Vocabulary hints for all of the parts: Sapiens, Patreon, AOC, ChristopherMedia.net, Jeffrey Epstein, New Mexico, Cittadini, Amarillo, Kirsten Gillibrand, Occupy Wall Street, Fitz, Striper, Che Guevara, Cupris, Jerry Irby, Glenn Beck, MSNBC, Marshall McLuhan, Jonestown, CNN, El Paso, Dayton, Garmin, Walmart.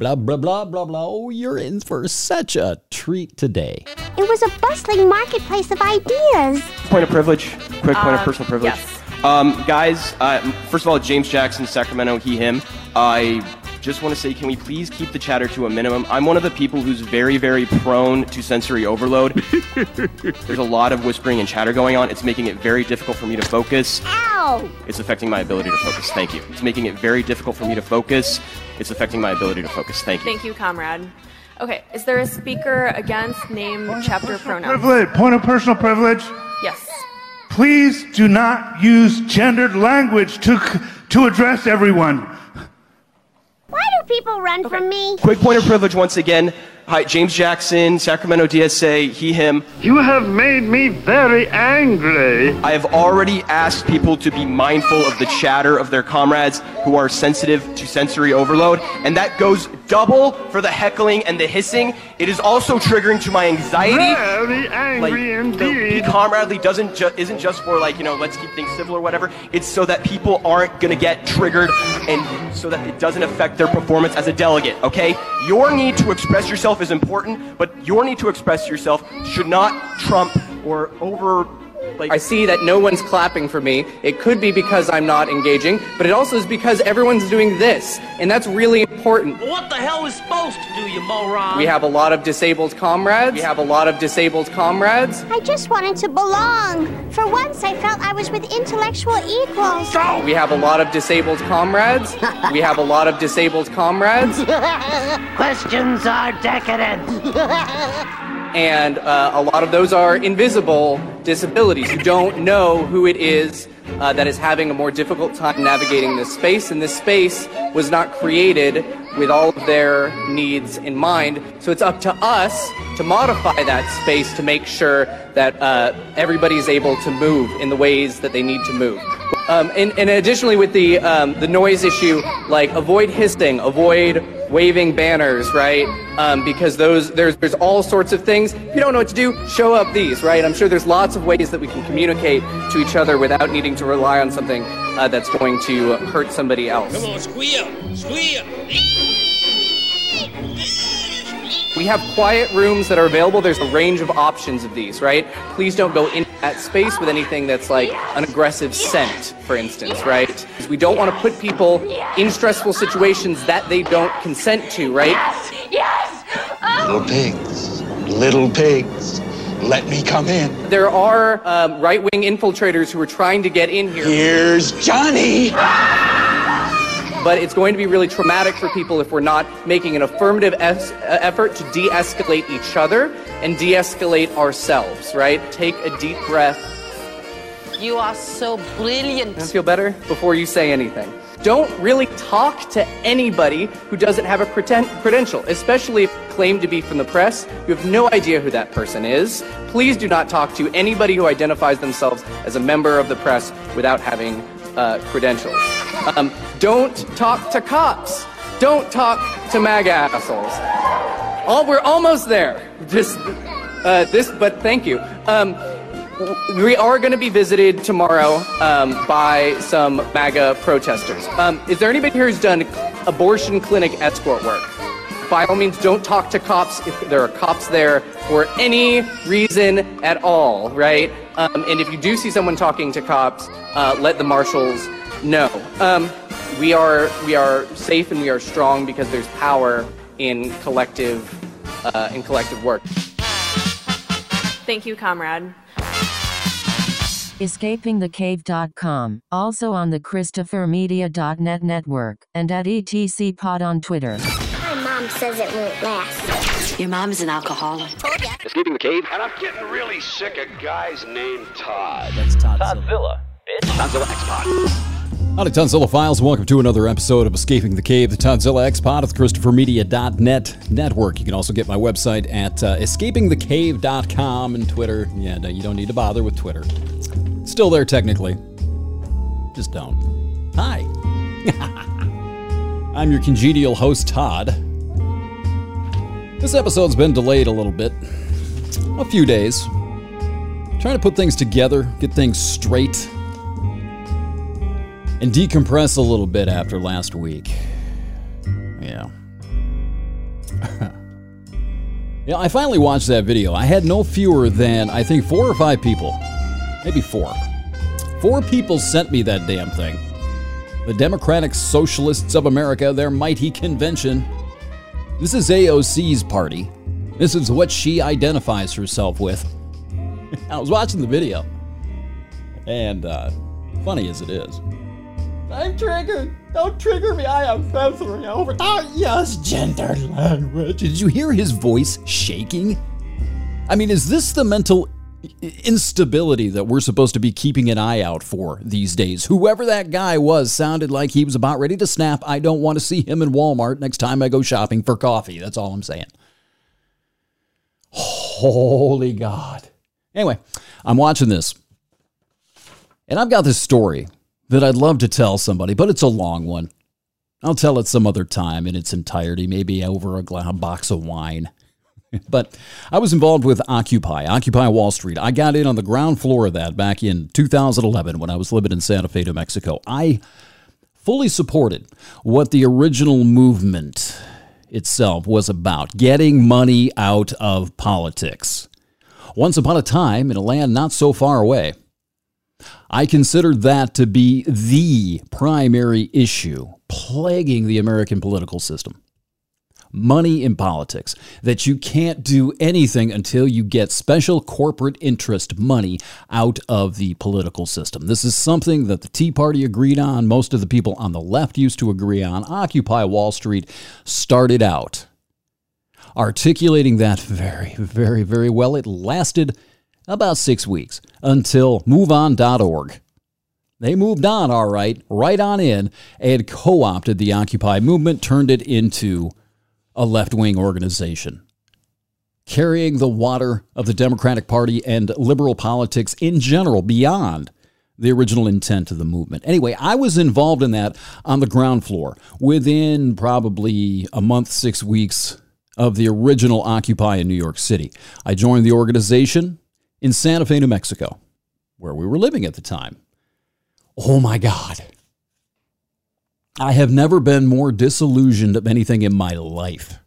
blah, blah, blah, blah, blah. Oh, you're in for such a treat today. It was a bustling marketplace of ideas. Point of privilege, quick point of personal privilege. Yes. Guys, first of all, James Jackson, Sacramento, he, him. I just want to say, can we please keep the chatter to a minimum? I'm one of the people who's very, very prone to sensory overload. There's a lot of whispering and chatter going on. It's making it very difficult for me to focus. Ow! It's affecting my ability to focus. Thank you. It's making it very difficult for me to focus. It's affecting my ability to focus. Thank you. Thank you, comrade. Okay, is there a speaker against name, point chapter, pronoun? Privilege. Point of personal privilege? Yes. Please do not use gendered language to address everyone. Why do people run from me? Quick point of privilege once again. Hi, James Jackson, Sacramento DSA, he, him. You have made me very angry. I have already asked people to be mindful of the chatter of their comrades who are sensitive to sensory overload, and that goes double for the heckling and the hissing. It is also triggering to my anxiety. Very angry indeed. Be comradely isn't just for, like, you know, let's keep things civil or whatever. It's so that people aren't going to get triggered and so that it doesn't affect their performance as a delegate, okay? Your need to express yourself is important, but your need to express yourself should not trump or over... I see that no one's clapping for me. It could be because I'm not engaging, but it also is because everyone's doing this, and that's really important. Well, what the hell is supposed to do, you moron? We have a lot of disabled comrades. I just wanted to belong. For once, I felt I was with intellectual equals. Go! We have a lot of disabled comrades. Questions are decadent. And a lot of those are invisible disabilities. You don't know who it is that is having a more difficult time navigating this space, and this space was not created with all of their needs in mind. So it's up to us to modify that space to make sure that everybody's able to move in the ways that they need to move. And additionally, with the noise issue, like, avoid hissing, avoid waving banners, right? Because there's all sorts of things. If you don't know what to do, show up these, right? I'm sure there's lots of ways that we can communicate to each other without needing to rely on something that's going to hurt somebody else. Come on, squeal, squeal. We have quiet rooms that are available. There's a range of options of these, right? Please don't go into that space with anything that's like an aggressive scent, for instance, right? We don't want to put people in stressful situations that they don't consent to, right? Yes! Yes! Oh. Little pigs, let me come in. There are right-wing infiltrators who are trying to get in here. Here's Johnny! But it's going to be really traumatic for people if we're not making an affirmative effort to de-escalate each other and de-escalate ourselves, right? Take a deep breath. You are so brilliant. Does it feel better? Before you say anything. Don't really talk to anybody who doesn't have a credential, especially if claimed to be from the press. You have no idea who that person is. Please do not talk to anybody who identifies themselves as a member of the press without having credentials. Don't talk to cops. Don't talk to MAGA assholes. We're almost there. Just but thank you. We are going to be visited tomorrow by some MAGA protesters. Is there anybody here who's done abortion clinic escort work? By all means, don't talk to cops if there are cops there for any reason at all, right? And if you do see someone talking to cops, let the marshals know. We are safe and we are strong because there's power in collective work. Thank you, comrade. EscapingTheCave.com, also on the ChristopherMedia.net network, and at ETCPod on Twitter. Says it won't last. Your mom is an alcoholic. Oh, yeah. Escaping the cave. And I'm getting really sick of guys named Todd. That's Todzilla, bitch. TanzillaX Pod. Howdy, Tanzilla Files. Welcome to another episode of Escaping the Cave, the TanzillaX Pod of the ChristopherMedia.net network. You can also get my website at escapingthecave.com and Twitter. Yeah, no, you don't need to bother with Twitter. It's still there, technically. Just don't. Hi. I'm your congenial host, Todd. This episode's been delayed a little bit, a few days. Trying to put things together, get things straight, and decompress a little bit after last week. Yeah. Yeah, I finally watched that video. I had no fewer than, I think, 4 or 5 people. Maybe 4. 4 people sent me that damn thing. The Democratic Socialists of America, their mighty convention. This is AOC's party. This is what she identifies herself with. I was watching the video. And, funny as it is. I'm triggered. Don't trigger me. I am censoring over. Don't use gender language. Did you hear his voice shaking? I mean, is this the mental instability that we're supposed to be keeping an eye out for these days? Whoever that guy was sounded like he was about ready to snap. I don't want to see him in Walmart next time I go shopping for coffee. That's all I'm saying. Holy God. Anyway, I'm watching this. And I've got this story that I'd love to tell somebody, but it's a long one. I'll tell it some other time in its entirety, maybe over a box of wine. But I was involved with Occupy Wall Street. I got in on the ground floor of that back in 2011 when I was living in Santa Fe, New Mexico. I fully supported what the original movement itself was about, getting money out of politics. Once upon a time, in a land not so far away, I considered that to be the primary issue plaguing the American political system. Money in politics, that you can't do anything until you get special corporate interest money out of the political system. This is something that the Tea Party agreed on. Most of the people on the left used to agree on. Occupy Wall Street started out articulating that very, very, very well. It lasted about 6 weeks until MoveOn.org. They moved on, all right on in, and co-opted the Occupy movement, turned it into a left-wing organization, carrying the water of the Democratic Party and liberal politics in general beyond the original intent of the movement. Anyway, I was involved in that on the ground floor within probably a month, 6 weeks of the original Occupy in New York City. I joined the organization in Santa Fe, New Mexico, where we were living at the time. Oh, my God. I have never been more disillusioned of anything in my life.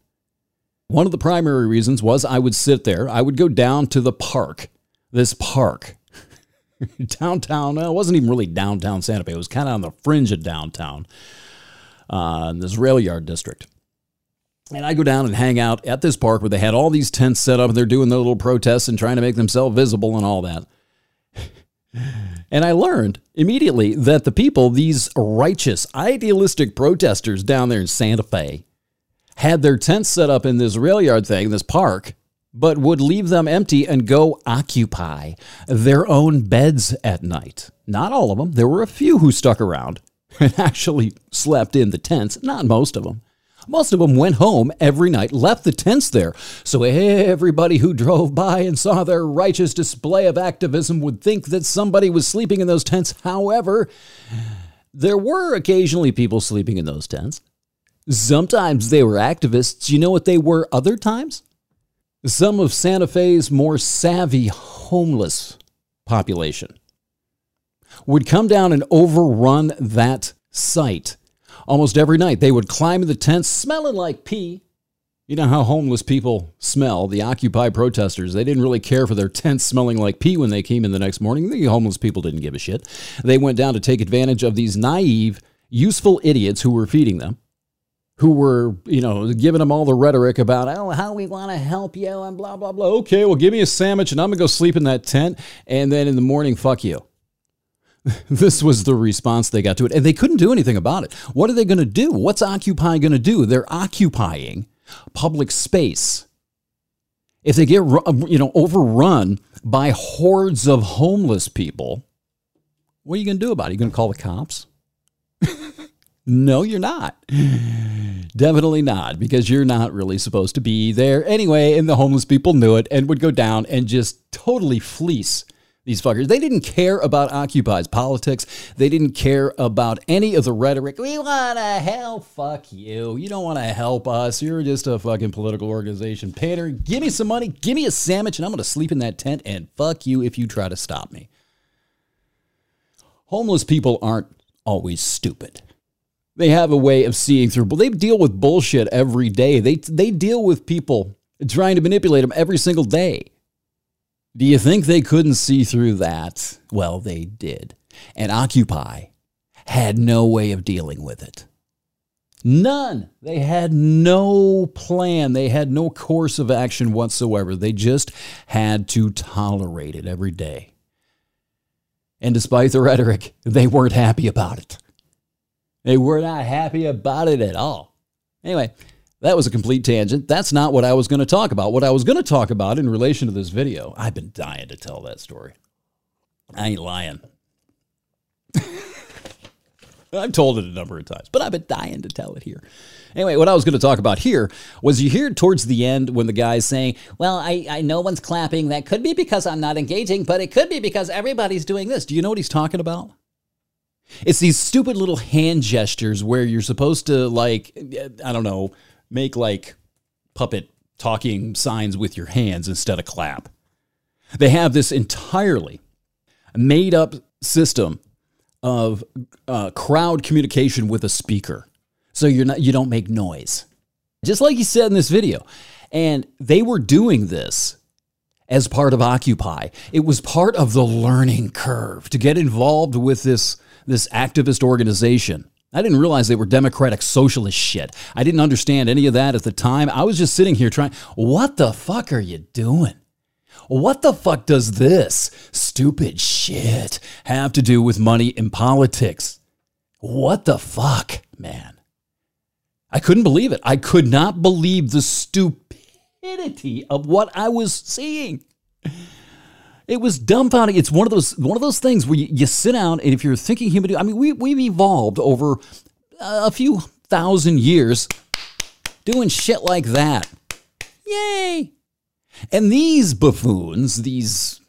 One of the primary reasons was I would sit there. I would go down to the park, this park, downtown. It wasn't even really downtown Santa Fe. It was kind of on the fringe of downtown, in this rail yard district. And I go down and hang out at this park where they had all these tents set up. And they're doing their little protests and trying to make themselves visible and all that. And I learned immediately that the people, these righteous, idealistic protesters down there in Santa Fe, had their tents set up in this rail yard thing, this park, but would leave them empty and go occupy their own beds at night. Not all of them. There were a few who stuck around and actually slept in the tents. Not most of them. Most of them went home every night, left the tents there, so everybody who drove by and saw their righteous display of activism would think that somebody was sleeping in those tents. However, there were occasionally people sleeping in those tents. Sometimes they were activists. You know what they were other times? Some of Santa Fe's more savvy homeless population would come down and overrun that site. Almost every night, they would climb in the tents, smelling like pee. You know how homeless people smell, the Occupy protesters. They didn't really care for their tents smelling like pee when they came in the next morning. The homeless people didn't give a shit. They went down to take advantage of these naive, useful idiots who were feeding them, who were, giving them all the rhetoric about, oh, how we want to help you and blah, blah, blah. Okay, well, give me a sandwich and I'm going to go sleep in that tent. And then in the morning, fuck you. This was the response they got to it. And they couldn't do anything about it. What are they going to do? What's Occupy going to do? They're occupying public space. If they get, overrun by hordes of homeless people, what are you going to do about it? Are you going to call the cops? No, you're not. Definitely not, because you're not really supposed to be there anyway. And the homeless people knew it and would go down and just totally fleece these fuckers. They didn't care about Occupy's politics. They didn't care about any of the rhetoric. We want to help. Fuck you. You don't want to help us. You're just a fucking political organization. Painter, give me some money. Give me a sandwich, and I'm going to sleep in that tent, and fuck you if you try to stop me. Homeless people aren't always stupid. They have a way of seeing through. But they deal with bullshit every day. They deal with people trying to manipulate them every single day. Do you think they couldn't see through that? Well, they did. And Occupy had no way of dealing with it. None. They had no plan. They had no course of action whatsoever. They just had to tolerate it every day. And despite the rhetoric, they weren't happy about it. They were not happy about it at all. Anyway, that was a complete tangent. That's not what I was going to talk about. What I was going to talk about in relation to this video, I've been dying to tell that story. I ain't lying. I've told it a number of times, but I've been dying to tell it here. Anyway, what I was going to talk about here was you hear towards the end when the guy's saying, well, I know one's clapping. That could be because I'm not engaging, but it could be because everybody's doing this. Do you know what he's talking about? It's these stupid little hand gestures where you're supposed to, like, I don't know, make like puppet talking signs with your hands instead of clap. They have this entirely made up system of crowd communication with a speaker. So you don't make noise. Just like he said in this video. And they were doing this as part of Occupy. It was part of the learning curve to get involved with this activist organization. I didn't realize they were democratic socialist shit. I didn't understand any of that at the time. I was just sitting here trying, what the fuck are you doing? What the fuck does this stupid shit have to do with money and politics? What the fuck, man? I couldn't believe it. I could not believe the stupidity of what I was seeing. It was dumbfounding. It's one of those things where you sit down and if you're thinking human, I mean, we've evolved over a few thousand years doing shit like that. Yay! And these buffoons, these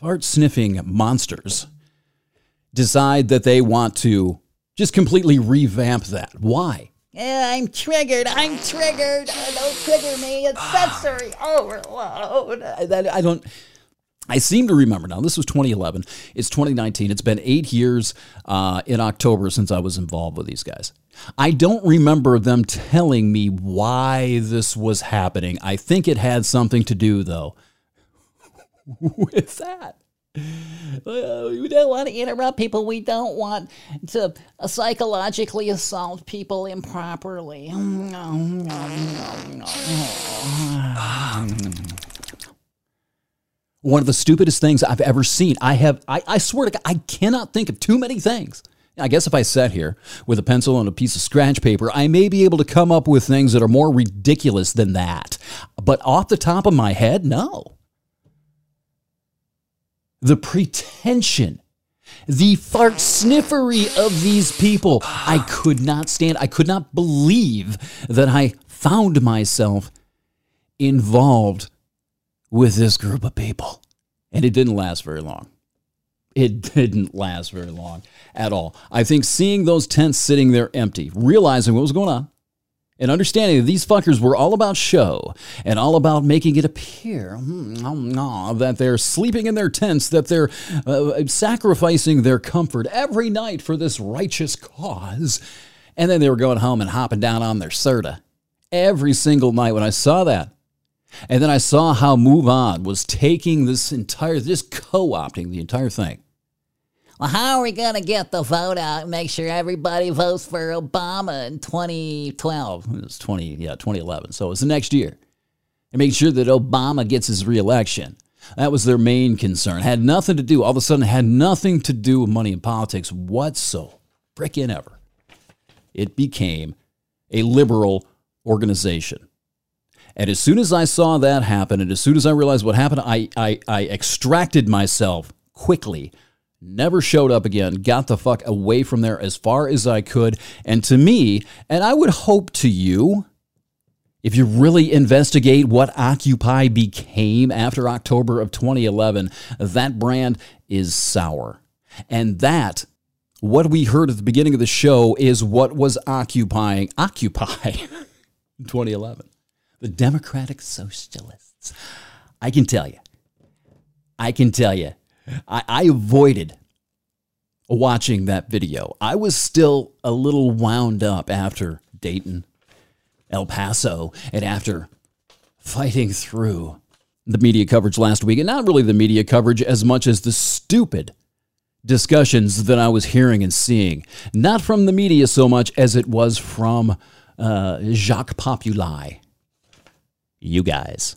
fart-sniffing monsters, decide that they want to just completely revamp that. Why? Yeah, I'm triggered. I'm triggered. Don't trigger me. It's sensory overload. I seem to remember now. This was 2011. It's 2019. It's been 8 years in October since I was involved with these guys. I don't remember them telling me why this was happening. I think it had something to do, though, with that. We don't want to interrupt people. We don't want to psychologically assault people improperly. One of the stupidest things I've ever seen. I swear to God, I cannot think of too many things. I guess if I sat here with a pencil and a piece of scratch paper, I may be able to come up with things that are more ridiculous than that. But off the top of my head, no. The pretension, the fart sniffery of these people, I could not stand. I could not believe that I found myself involved with this group of people. And it didn't last very long. It didn't last very long at all. I think seeing those tents sitting there empty, realizing what was going on, and understanding that these fuckers were all about show and all about making it appear that they're sleeping in their tents, that they're sacrificing their comfort every night for this righteous cause. And then they were going home and hopping down on their Serta every single night. When I saw that, and then I saw how MoveOn was taking just co-opting the entire thing. Well, how are we going to get the vote out and make sure everybody votes for Obama in 2012? It was 2011, so it was the next year. And make sure that Obama gets his re-election. That was their main concern. Had nothing to do, all of a sudden, had nothing to do with money and politics whatsoever. Frickin' ever. It became a liberal organization. And as soon as I saw that happen, and as soon as I realized what happened, I extracted myself quickly, never showed up again, got the fuck away from there as far as I could. And to me, and I would hope to you, if you really investigate what Occupy became after October of 2011, that brand is sour. And that, what we heard at the beginning of the show, is what was occupying Occupy in 2011. The Democratic Socialists. I can tell you. I avoided watching that video. I was still a little wound up after Dayton, El Paso, and after fighting through the media coverage last week, and not really the media coverage as much as the stupid discussions that I was hearing and seeing, not from the media so much as it was from Jacques Populi. You guys.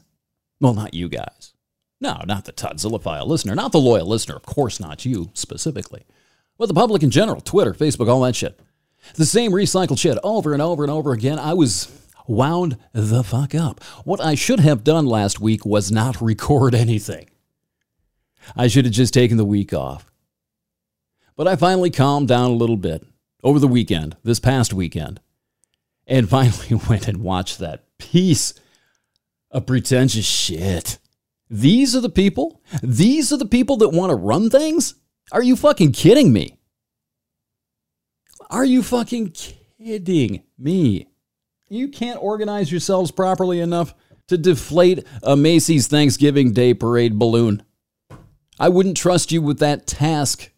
Well, not you guys. No, not the Tanzillaphile listener, not the loyal listener. Of course not you specifically. But the public in general, Twitter, Facebook, all that shit. The same recycled shit over and over and over again. I was wound the fuck up. What I should have done last week was not record anything. I should have just taken the week off. But I finally calmed down a little bit over the weekend, this past weekend, and finally went and watched that piece of pretentious shit. These are the people? These are the people that want to run things? Are you fucking kidding me? Are you fucking kidding me? You can't organize yourselves properly enough to deflate a Macy's Thanksgiving Day parade balloon. I wouldn't trust you with that task.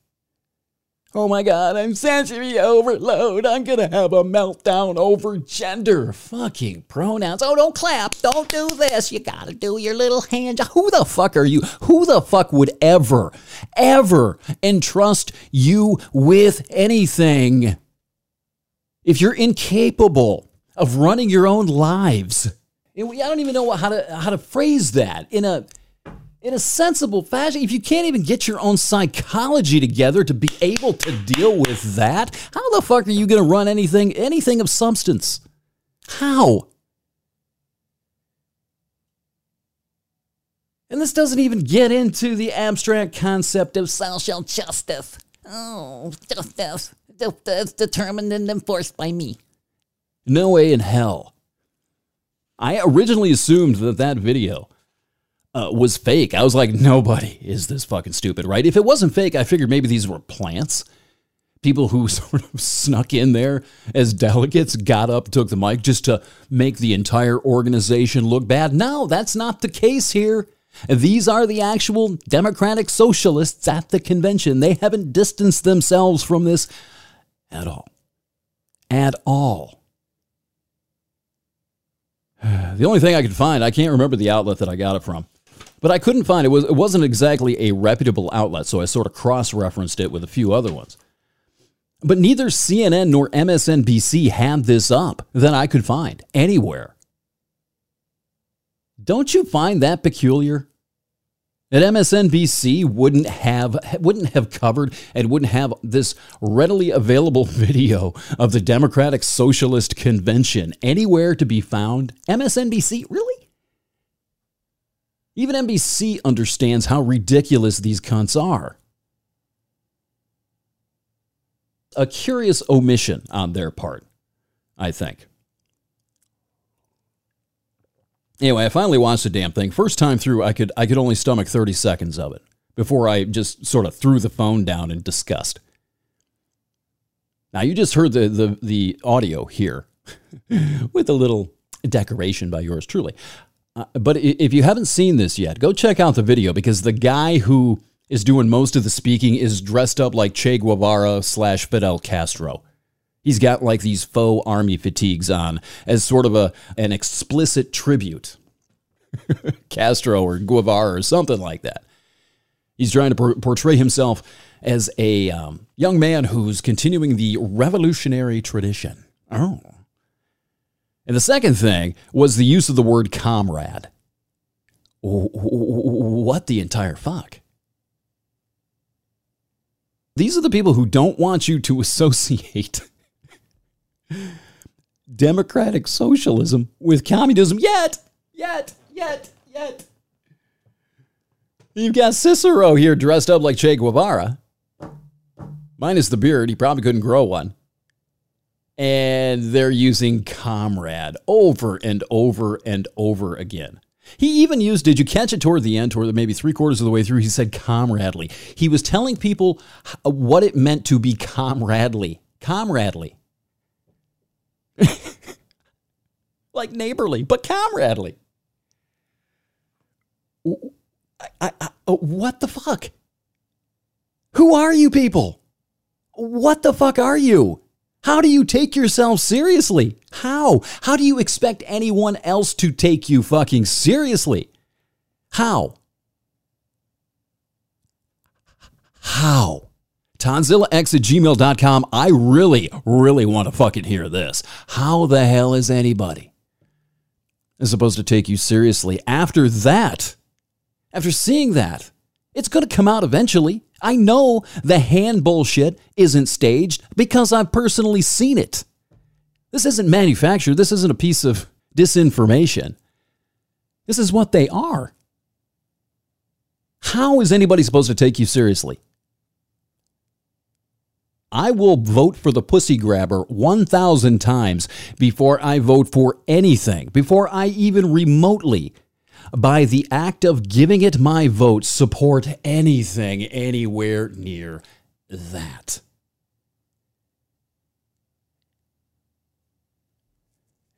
Oh my God, I'm sensory overload. I'm going to have a meltdown over gender fucking pronouns. Oh, don't clap. Don't do this. You got to do your little hand. Who the fuck are you? Who the fuck would ever, ever entrust you with anything if you're incapable of running your own lives? And I don't even know how to phrase that in a sensible fashion. If you can't even get your own psychology together to be able to deal with that, how the fuck are you going to run anything of substance? How? And this doesn't even get into the abstract concept of social justice. Oh, justice that's determined and enforced by me. No way in hell. I originally assumed that video was fake. I was like, nobody is this fucking stupid, right? If it wasn't fake, I figured maybe these were plants. People who sort of snuck in there as delegates, got up, took the mic just to make the entire organization look bad. No, that's not the case here. These are the actual Democratic Socialists at the convention. They haven't distanced themselves from this at all. At all. The only thing I could find, I can't remember the outlet that I got it from, but I couldn't find it. It wasn't exactly a reputable outlet, so I sort of cross-referenced it with a few other ones. But neither CNN nor MSNBC had this up that I could find anywhere. Don't you find that peculiar? That MSNBC wouldn't have covered and wouldn't have this readily available video of the Democratic Socialist Convention anywhere to be found. MSNBC, really? Even NBC understands how ridiculous these cunts are. A curious omission on their part, I think. Anyway, I finally watched the damn thing. First time through, I could only stomach 30 seconds of it before I just sort of threw the phone down in disgust. Now, you just heard the audio here with a little decoration by yours truly. But if you haven't seen this yet, go check out the video, because the guy who is doing most of the speaking is dressed up like Che Guevara / Fidel Castro. He's got like these faux army fatigues on as sort of an explicit tribute. Castro or Guevara or something like that. He's trying to portray himself as a young man who's continuing the revolutionary tradition. Oh. And the second thing was the use of the word comrade. What the entire fuck? These are the people who don't want you to associate Democratic socialism with communism yet. You've got Cicero here dressed up like Che Guevara, minus the beard. He probably couldn't grow one. And they're using comrade over and over and over again. He even used, did you catch it toward the end, toward maybe three-quarters of the way through, he said comradely. He was telling people what it meant to be comradely. Comradely. Like neighborly, but comradely. What the fuck? Who are you people? What the fuck are you? How do you take yourself seriously? How? How do you expect anyone else to take you fucking seriously? How? How? TanzillaX@gmail.com. I really, really want to fucking hear this. How the hell is anybody is supposed to take you seriously after that? After seeing that, it's going to come out eventually. I know the hand bullshit isn't staged because I've personally seen it. This isn't manufactured. This isn't a piece of disinformation. This is what they are. How is anybody supposed to take you seriously? I will vote for the pussy grabber 1,000 times before I vote for anything, before I even remotely, by the act of giving it my vote, support anything anywhere near that.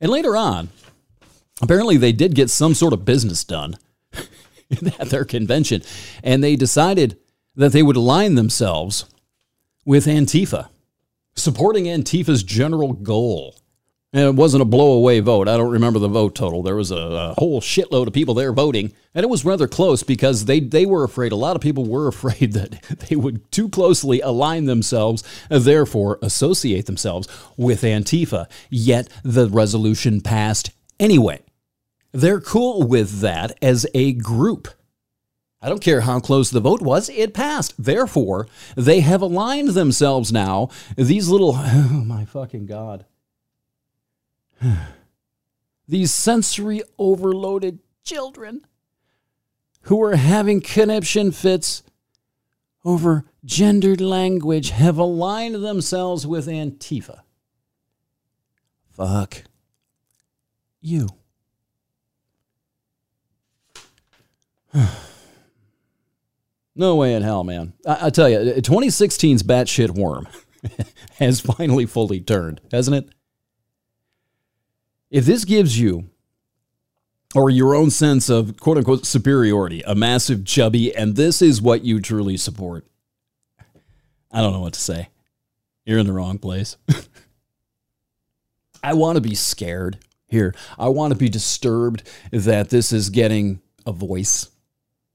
And later on, apparently they did get some sort of business done at their convention, and they decided that they would align themselves with Antifa, supporting Antifa's general goal. And it wasn't a blowaway vote. I don't remember the vote total. There was a whole shitload of people there voting, and it was rather close because they were afraid. A lot of people were afraid that they would too closely align themselves, and therefore associate themselves with Antifa. Yet the resolution passed anyway. They're cool with that as a group. I don't care how close the vote was, it passed. Therefore, they have aligned themselves now. These little, oh my fucking God. These sensory overloaded children who are having conniption fits over gendered language have aligned themselves with Antifa. Fuck you. No way in hell, man. I tell you, 2016's batshit worm has finally fully turned, hasn't it? If this gives you, or your own sense of quote-unquote superiority, a massive chubby, and this is what you truly support, I don't know what to say. You're in the wrong place. I want to be scared here. I want to be disturbed that this is getting a voice.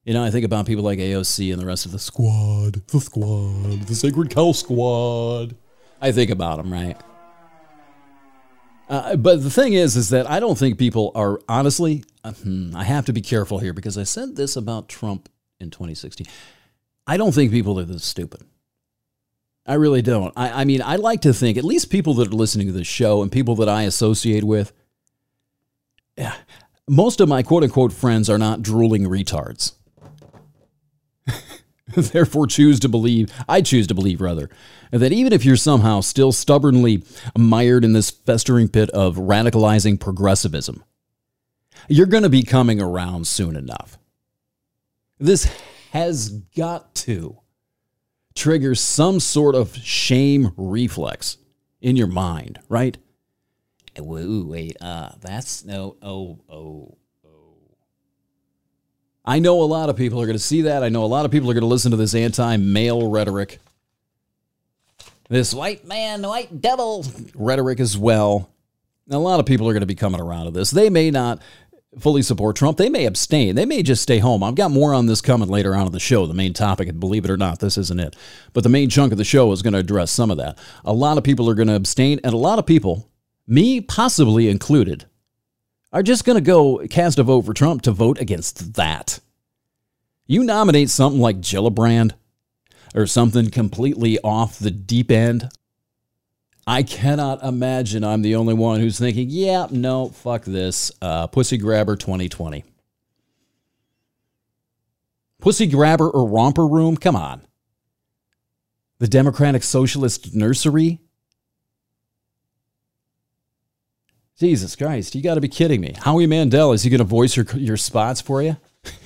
You know, I think about people like AOC and the rest of the squad, the Sacred Cow Squad. I think about them, right? But the thing is that I don't think people are, honestly, I have to be careful here because I said this about Trump in 2016. I don't think people are this stupid. I really don't. I mean, I like to think, at least people that are listening to this show and people that I associate with, yeah, most of my quote-unquote friends are not drooling retards. Therefore, I choose to believe, that even if you're somehow still stubbornly mired in this festering pit of radicalizing progressivism, you're going to be coming around soon enough. This has got to trigger some sort of shame reflex in your mind, right? Ooh, wait, that's no, I know a lot of people are going to see that. I know a lot of people are going to listen to this anti-male rhetoric. This white man, white devil rhetoric as well. And a lot of people are going to be coming around to this. They may not fully support Trump. They may abstain. They may just stay home. I've got more on this coming later on in the show, the main topic. And believe it or not, this isn't it. But the main chunk of the show is going to address some of that. A lot of people are going to abstain. And a lot of people, me possibly included, are just going to go cast a vote for Trump to vote against that. You nominate something like Gillibrand or something completely off the deep end, I cannot imagine I'm the only one who's thinking, yeah, no, fuck this. Pussy grabber 2020. Pussy grabber or romper room? Come on. The Democratic Socialist nursery? Jesus Christ, you got to be kidding me. Howie Mandel, is he going to voice your spots for you?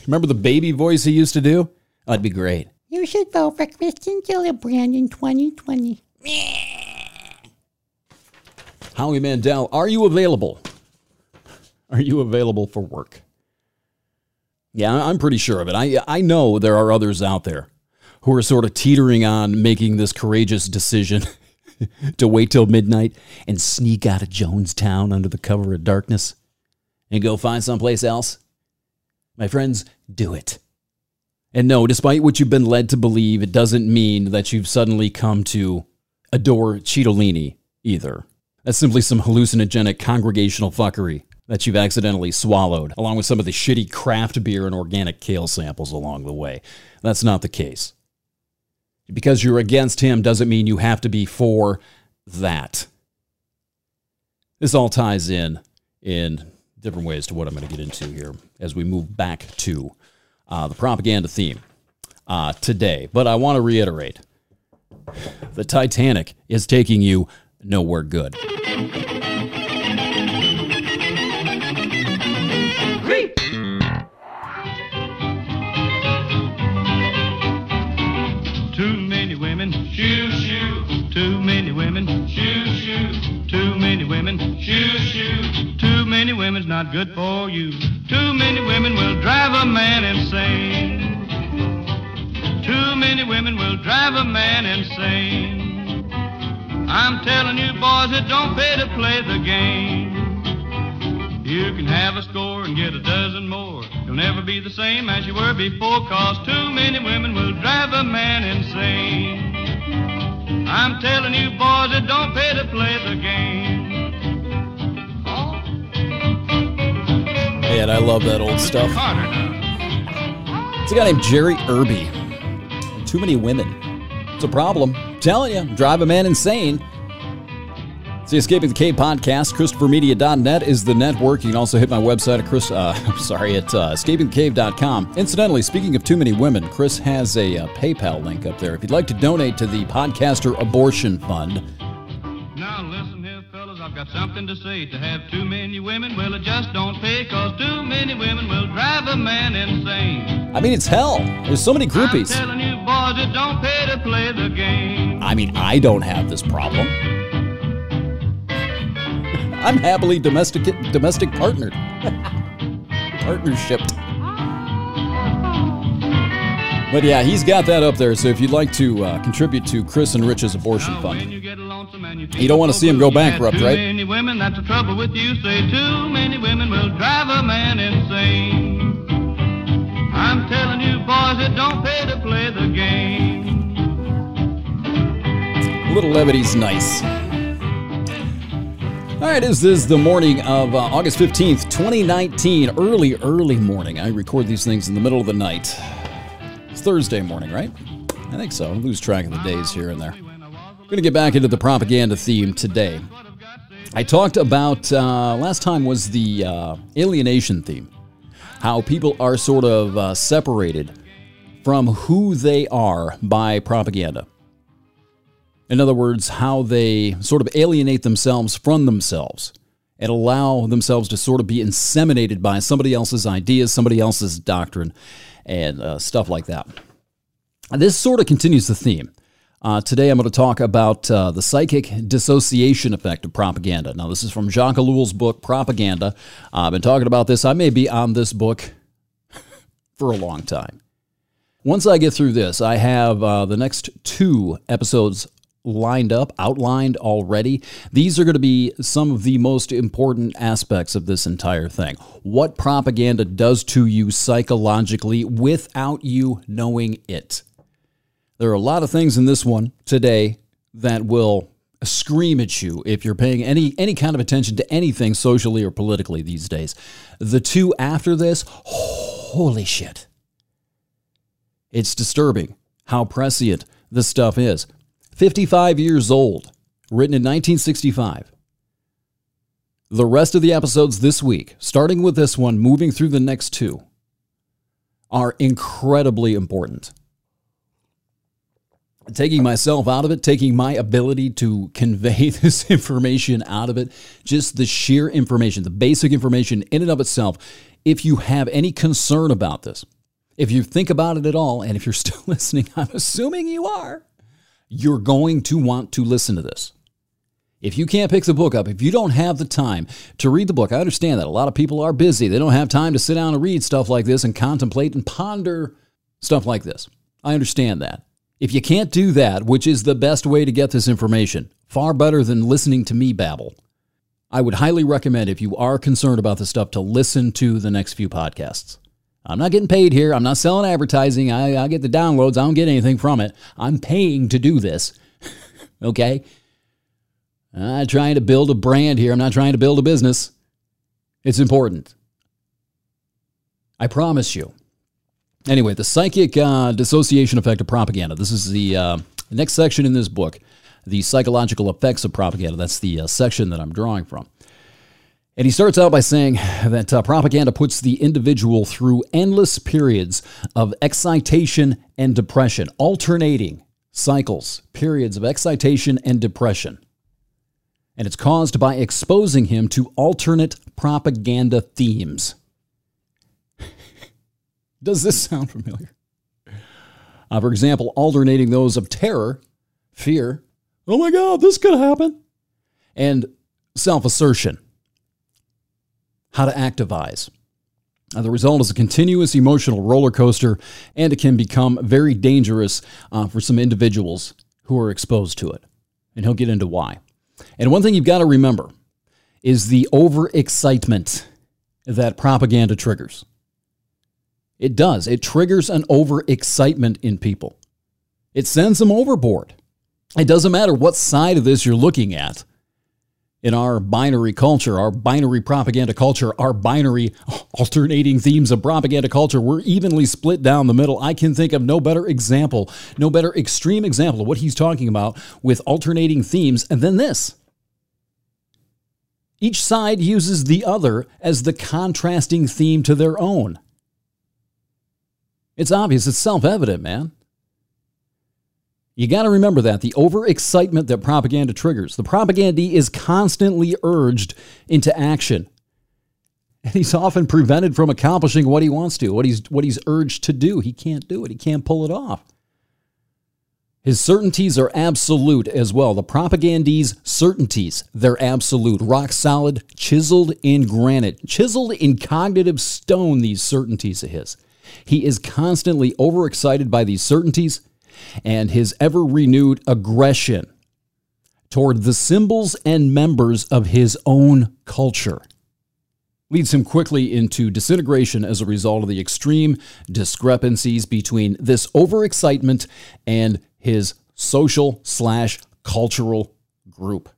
Remember the baby voice he used to do? That'd be great. You should vote for Kirsten Gillibrand in 2020. Howie Mandel, are you available? Are you available for work? Yeah, I'm pretty sure of it. I know there are others out there who are sort of teetering on making this courageous decision to wait till midnight and sneak out of Jonestown under the cover of darkness and go find someplace else? My friends, do it. And no, despite what you've been led to believe, it doesn't mean that you've suddenly come to adore Cittadini either. That's simply some hallucinogenic congregational fuckery that you've accidentally swallowed, along with some of the shitty craft beer and organic kale samples along the way. That's not the case. Because you're against him doesn't mean you have to be for that. This all ties in different ways to what I'm going to get into here as we move back to the propaganda theme today. But I want to reiterate, the Titanic is taking you nowhere good. Women's not good for you. Too many women will drive a man insane. Too many women will drive a man insane. I'm telling you, boys, it don't pay to play the game. You can have a score and get a dozen more. You'll never be the same as you were before, 'cause too many women will drive a man insane. I'm telling you, boys, it don't pay to play the game. Man, I love that old stuff. It's a guy named Jerry Irby. Too many women. It's a problem. I'm telling you, drive a man insane. It's the Escaping the K podcast. ChristopherMedia.net is the network. You can also hit my website at escapingthecave.com. Incidentally, speaking of too many women, Chris has a PayPal link up there. If you'd like to donate to the Podcaster Abortion Fund. Got something to say. To have too many women, well, it just don't pay, 'cause too many women will drive a man insane. I mean, it's hell. There's so many groupies. I'm telling you, boys, it don't pay to play the game. I mean, I don't have this problem. I'm happily domestic partnered. Partnershiped. But yeah, he's got that up there, so if you'd like to contribute to Chris and Rich's abortion fund. You don't want to see him go bankrupt, right? Too many women, that's the trouble with you. Say too many women will drive a man insane. I'm telling you, boys, it don't pay to play the game. A little levity's nice. All right, this is the morning of August 15th, 2019. Early morning. I record these things in the middle of the night. It's Thursday morning, right? I think so. I lose track of the days here and there. We're going to get back into the propaganda theme today. I talked about, last time was the alienation theme. How people are sort of separated from who they are by propaganda. In other words, how they sort of alienate themselves from themselves and allow themselves to sort of be inseminated by somebody else's ideas, somebody else's doctrine, and stuff like that. And this sort of continues the theme. Today I'm going to talk about the psychic dissociation effect of propaganda. Now, this is from Jacques Ellul's book, Propaganda. I've been talking about this. I may be on this book for a long time. Once I get through this, I have the next two episodes lined up, outlined already. These are going to be some of the most important aspects of this entire thing. What propaganda does to you psychologically without you knowing it. There are a lot of things in this one today that will scream at you if you're paying any kind of attention to anything socially or politically these days. The two after this, holy shit. It's disturbing how prescient this stuff is. 55 years old, written in 1965. The rest of the episodes this week, starting with this one, moving through the next two, are incredibly important. Taking myself out of it, taking my ability to convey this information out of it, just the sheer information, the basic information in and of itself. If you have any concern about this, if you think about it at all, and if you're still listening, I'm assuming you are, you're going to want to listen to this. If you can't pick the book up, if you don't have the time to read the book, I understand that. A lot of people are busy. They don't have time to sit down and read stuff like this and contemplate and ponder stuff like this. I understand that. If you can't do that, which is the best way to get this information, far better than listening to me babble, I would highly recommend, if you are concerned about this stuff, to listen to the next few podcasts. I'm not getting paid here. I'm not selling advertising. I get the downloads. I don't get anything from it. I'm paying to do this. Okay? I'm not trying to build a brand here. I'm not trying to build a business. It's important. I promise you. Anyway, the psychic dissociation effect of propaganda. This is the next section in this book, the psychological effects of propaganda. That's the section that I'm drawing from. And he starts out by saying that propaganda puts the individual through endless periods of excitation and depression, alternating cycles, periods of excitation and depression. And it's caused by exposing him to alternate propaganda themes. Does this sound familiar? For example, alternating those of terror, fear, oh my God, this could happen, and self-assertion, how to activize. The result is a continuous emotional roller coaster, and it can become very dangerous for some individuals who are exposed to it. And he'll get into why. And one thing you've got to remember is the overexcitement that propaganda triggers. It does. It triggers an overexcitement in people. It sends them overboard. It doesn't matter what side of this you're looking at. In our binary culture, our binary propaganda culture, our binary alternating themes of propaganda culture, we're evenly split down the middle. I can think of no better example, no better extreme example of what he's talking about with alternating themes than this. Each side uses the other as the contrasting theme to their own. It's obvious. It's self-evident, man. You got to remember that. The overexcitement that propaganda triggers. The propagandee is constantly urged into action. And he's often prevented from accomplishing what he wants to, what he's urged to do. He can't do it. He can't pull it off. His certainties are absolute as well. The propagandee's certainties, they're absolute. Rock solid, chiseled in granite, chiseled in cognitive stone, these certainties of his. He is constantly overexcited by these certainties and his ever-renewed aggression toward the symbols and members of his own culture leads him quickly into disintegration as a result of the extreme discrepancies between this overexcitement and his social/cultural group.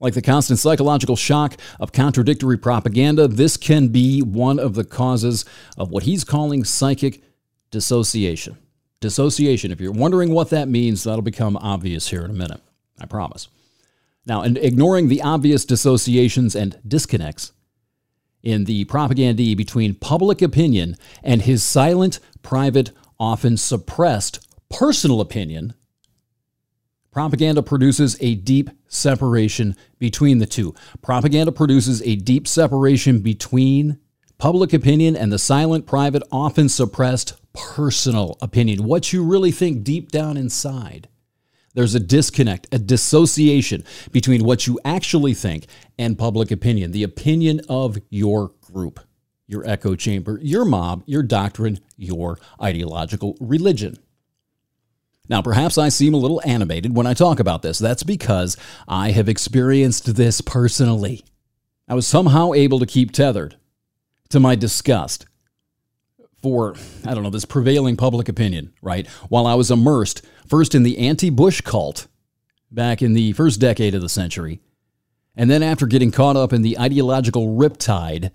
Like the constant psychological shock of contradictory propaganda, this can be one of the causes of what he's calling psychic dissociation. Dissociation, if you're wondering what that means, that'll become obvious here in a minute, I promise. Now, and ignoring the obvious dissociations and disconnects in the propagandee between public opinion and his silent, private, often suppressed personal opinion, propaganda produces a deep separation between the two. Propaganda produces a deep separation between public opinion and the silent, private, often suppressed personal opinion. What you really think deep down inside. There's a disconnect, a dissociation between what you actually think and public opinion, the opinion of your group, your echo chamber, your mob, your doctrine, your ideological religion. Now, perhaps I seem a little animated when I talk about this. That's because I have experienced this personally. I was somehow able to keep tethered to my disgust for, I don't know, this prevailing public opinion, right? While I was immersed first in the anti-Bush cult back in the first decade of the century, and then after getting caught up in the ideological riptide,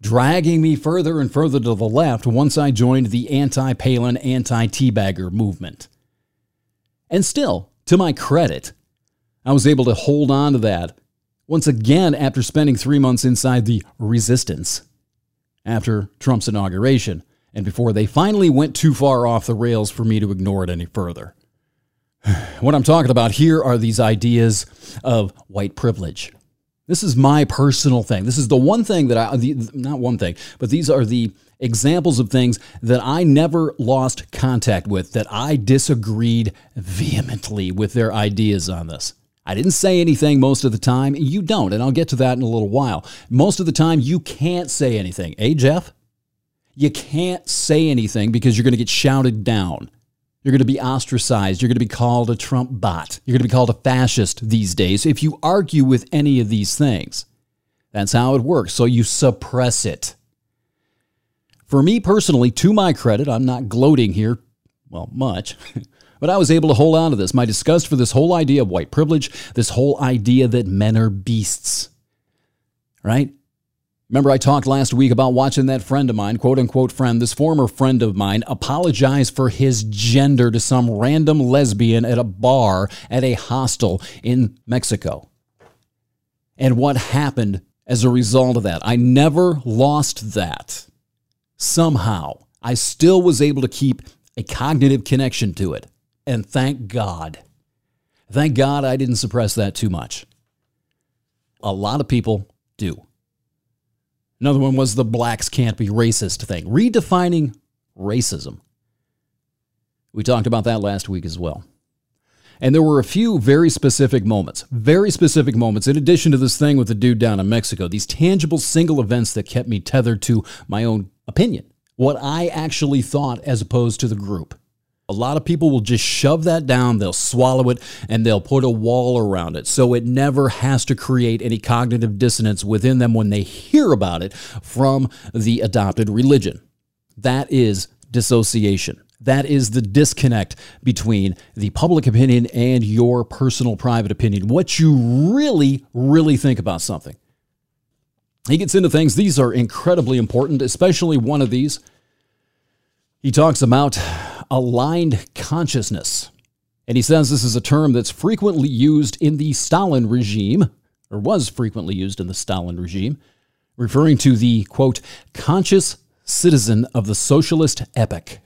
dragging me further and further to the left once I joined the anti-Palin, anti-teabagger movement. And still, to my credit, I was able to hold on to that once again after spending 3 months inside the resistance after Trump's inauguration and before they finally went too far off the rails for me to ignore it any further. What I'm talking about here are these ideas of white privilege. This is my personal thing. This is the one thing that not one thing, but these are the examples of things that I never lost contact with, that I disagreed vehemently with their ideas on this. I didn't say anything most of the time. You don't, and I'll get to that in a little while. Most of the time, you can't say anything. Hey, Jeff? You can't say anything because you're going to get shouted down. You're going to be ostracized. You're going to be called a Trump bot. You're going to be called a fascist these days if you argue with any of these things. That's how it works. So you suppress it. For me personally, to my credit, I'm not gloating here, well, much, but I was able to hold on to this. My disgust for this whole idea of white privilege, this whole idea that men are beasts, right? Remember, I talked last week about watching that friend of mine, quote-unquote friend, this former friend of mine, apologize for his gender to some random lesbian at a bar at a hostel in Mexico. And what happened as a result of that? I never lost that. Somehow, I still was able to keep a cognitive connection to it. And thank God. Thank God I didn't suppress that too much. A lot of people do. Another one was the blacks can't be racist thing. Redefining racism. We talked about that last week as well. And there were a few very specific moments, in addition to this thing with the dude down in Mexico, these tangible single events that kept me tethered to my own opinion, what I actually thought as opposed to the group. A lot of people will just shove that down, they'll swallow it, and they'll put a wall around it so it never has to create any cognitive dissonance within them when they hear about it from the adopted religion. That is dissociation. That is the disconnect between the public opinion and your personal private opinion, what you really, really think about something. He gets into things. These are incredibly important, especially one of these. He talks about aligned consciousness. And he says this is a term that's frequently used in the Stalin regime, or was frequently used in the Stalin regime, referring to the, quote, conscious citizen of the socialist epoch.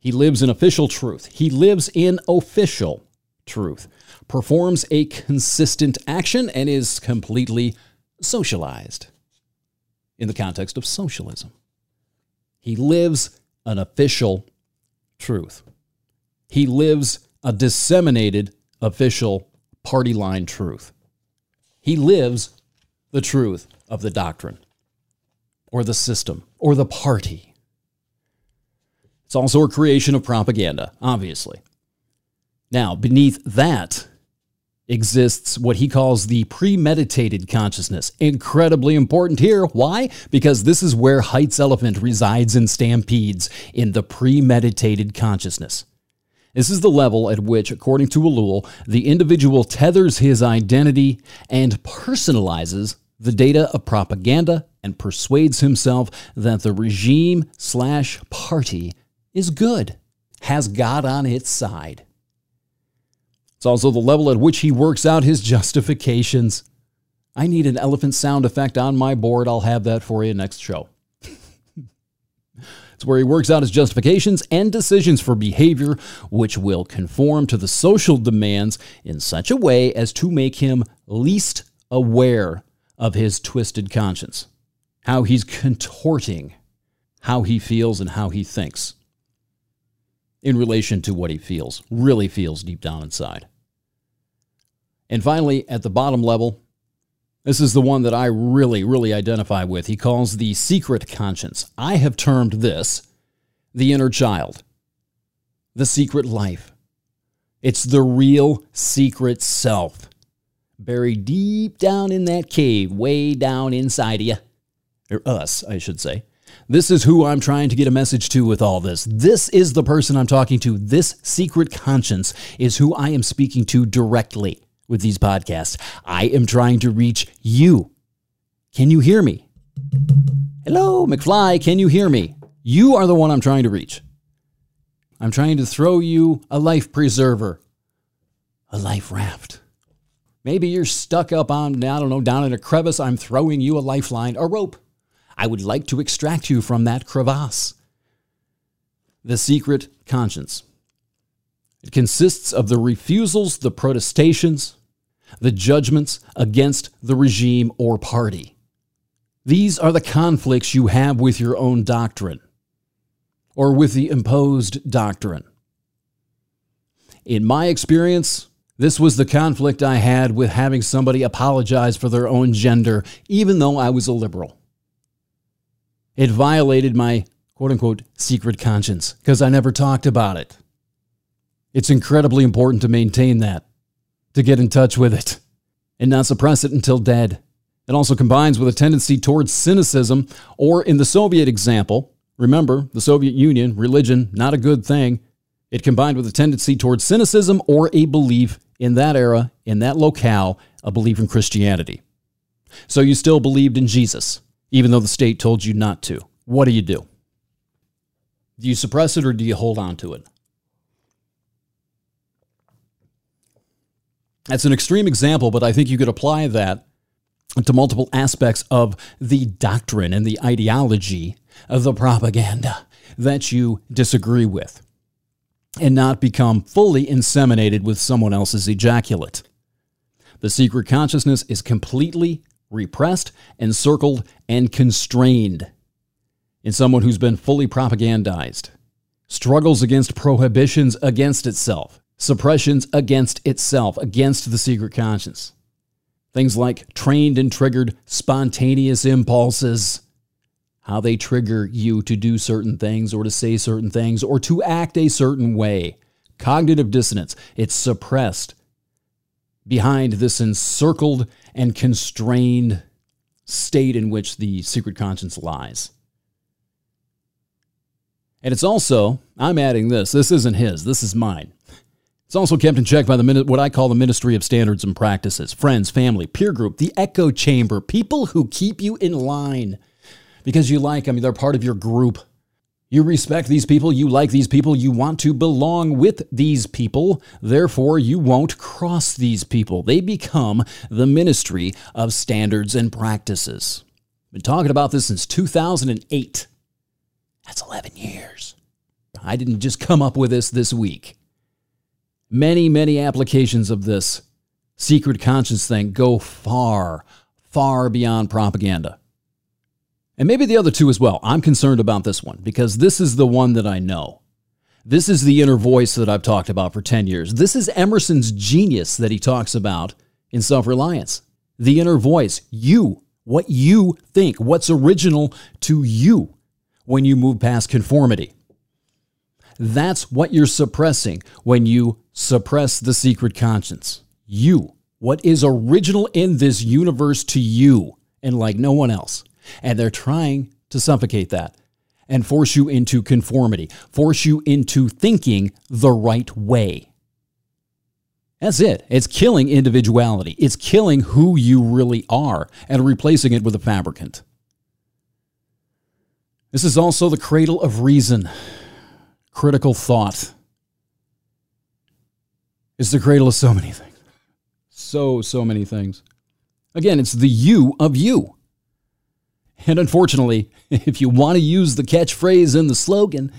He lives in official truth. He lives in official truth, performs a consistent action, and is completely socialized in the context of socialism. He lives an official truth. He lives a disseminated official party line truth. He lives the truth of the doctrine or the system or the party. It's also a creation of propaganda, obviously. Now, beneath that exists what he calls the premeditated consciousness. Incredibly important here. Why? Because this is where Height's elephant resides and stampedes, in the premeditated consciousness. This is the level at which, according to Ellul, the individual tethers his identity and personalizes the data of propaganda and persuades himself that the regime/party is good, has God on its side. It's also the level at which he works out his justifications. I need an elephant sound effect on my board. I'll have that for you next show. It's where he works out his justifications and decisions for behavior, which will conform to the social demands in such a way as to make him least aware of his twisted conscience, how he's contorting how he feels and how he thinks in relation to what he feels, really feels deep down inside. And finally, at the bottom level, this is the one that I really, really identify with. He calls the secret conscience. I have termed this the inner child, the secret life. It's the real secret self, buried deep down in that cave, way down inside of you, or us, I should say. This is who I'm trying to get a message to with all this. This is the person I'm talking to. This secret conscience is who I am speaking to directly with these podcasts. I am trying to reach you. Can you hear me? Hello, McFly, can you hear me? You are the one I'm trying to reach. I'm trying to throw you a life preserver, a life raft. Maybe you're stuck up on, I don't know, down in a crevice. I'm throwing you a lifeline, a rope. I would like to extract you from that crevasse. The secret conscience. It consists of the refusals, the protestations, the judgments against the regime or party. These are the conflicts you have with your own doctrine or with the imposed doctrine. In my experience, this was the conflict I had with having somebody apologize for their own gender, even though I was a liberal. It violated my, quote-unquote, secret conscience because I never talked about it. It's incredibly important to maintain that, to get in touch with it, and not suppress it until dead. It also combines with a tendency towards cynicism, or in the Soviet example, remember, the Soviet Union, religion, not a good thing. It combined with a tendency towards cynicism or a belief in that era, in that locale, a belief in Christianity. So you still believed in Jesus, even though the state told you not to. What do? Do you suppress it or do you hold on to it? That's an extreme example, but I think you could apply that to multiple aspects of the doctrine and the ideology of the propaganda that you disagree with, and not become fully inseminated with someone else's ejaculate. The secret consciousness is completely repressed, encircled, and constrained in someone who's been fully propagandized, struggles against prohibitions against itself, suppressions against itself, against the secret conscience. Things like trained and triggered spontaneous impulses, how they trigger you to do certain things or to say certain things or to act a certain way. Cognitive dissonance. It's suppressed behind this encircled and constrained state in which the secret conscience lies. And it's also, I'm adding this, this isn't his, this is mine. It's also kept in check by the what I call the Ministry of Standards and Practices, friends, family, peer group, the echo chamber, people who keep you in line. Because you like them, they're part of your group. You respect these people, you like these people, you want to belong with these people, therefore you won't cross these people. They become the Ministry of Standards and Practices. I've been talking about this since 2008. That's 11 years. I didn't just come up with this week. Many, many applications of this secret conscience thing go far, far beyond propaganda. And maybe the other two as well. I'm concerned about this one because this is the one that I know. This is the inner voice that I've talked about for 10 years. This is Emerson's genius that he talks about in Self-Reliance. The inner voice, you, what you think, what's original to you when you move past conformity. That's what you're suppressing when you suppress the secret conscience. You, what is original in this universe to you and like no one else. And they're trying to suffocate that and force you into conformity, force you into thinking the right way. That's it. It's killing individuality. It's killing who you really are and replacing it with a fabricant. This is also the cradle of reason. Critical thought is the cradle of so many things. So many things. Again, it's the you of you. And unfortunately, if you want to use the catchphrase and the slogan,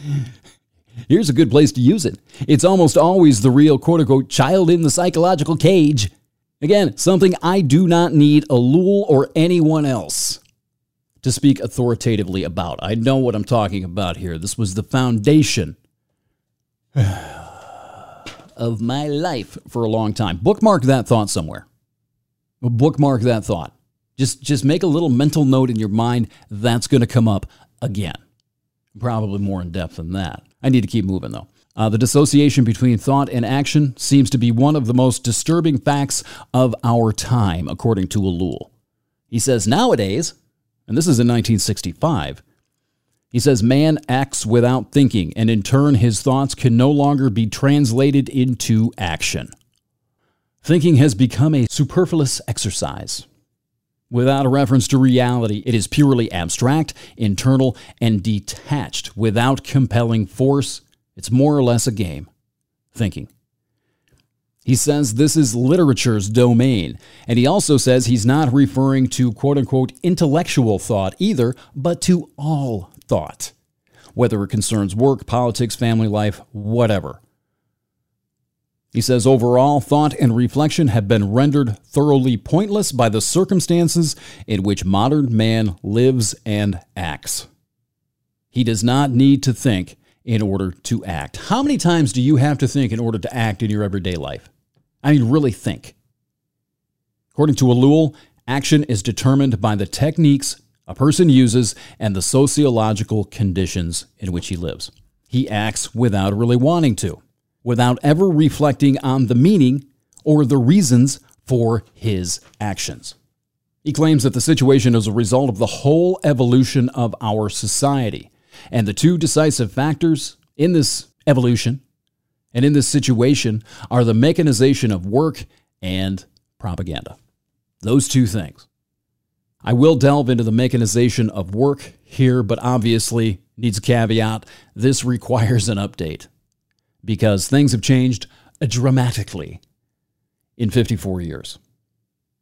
here's a good place to use it. It's almost always the real quote-unquote child in the psychological cage. Again, something I do not need Ellul or anyone else to speak authoritatively about. I know what I'm talking about here. This was the foundation of my life for a long time. Bookmark that thought somewhere. Bookmark that thought. Just make a little mental note in your mind. That's going to come up again. Probably more in depth than that. I need to keep moving, though. The dissociation between thought and action seems to be one of the most disturbing facts of our time, according to Ellul. He says, nowadays, and this is in 1965, he says, man acts without thinking, and in turn his thoughts can no longer be translated into action. Thinking has become a superfluous exercise. Without a reference to reality, it is purely abstract, internal, and detached. Without compelling force, it's more or less a game. Thinking. He says this is literature's domain, and he also says he's not referring to quote-unquote intellectual thought either, but to all thought, whether it concerns work, politics, family life, whatever. He says, overall, thought and reflection have been rendered thoroughly pointless by the circumstances in which modern man lives and acts. He does not need to think in order to act. How many times do you have to think in order to act in your everyday life? I mean, really think. According to Ellul, action is determined by the techniques a person uses and the sociological conditions in which he lives. He acts without really wanting to. without ever reflecting on the meaning or the reasons for his actions. He claims that the situation is a result of the whole evolution of our society, and the two decisive factors in this evolution and in this situation are the mechanization of work and propaganda. Those two things. I will delve into the mechanization of work here, but obviously needs a caveat. This requires an update because things have changed dramatically in 54 years.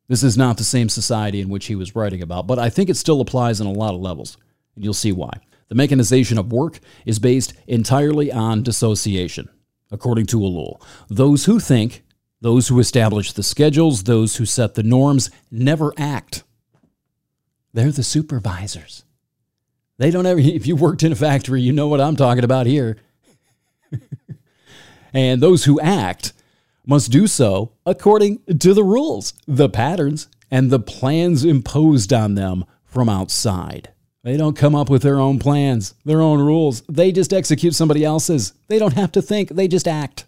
This is not the same society in which he was writing about, but I think it still applies on a lot of levels, and you'll see why. The mechanization of work is based entirely on dissociation, according to Ellul. Those who think, those who establish the schedules, those who set the norms, never act. They're the supervisors. They don't ever, if you worked in a factory, you know what I'm talking about here. And those who act must do so according to the rules, the patterns, and the plans imposed on them from outside. They don't come up with their own plans, their own rules. They just execute somebody else's. They don't have to think. They just act.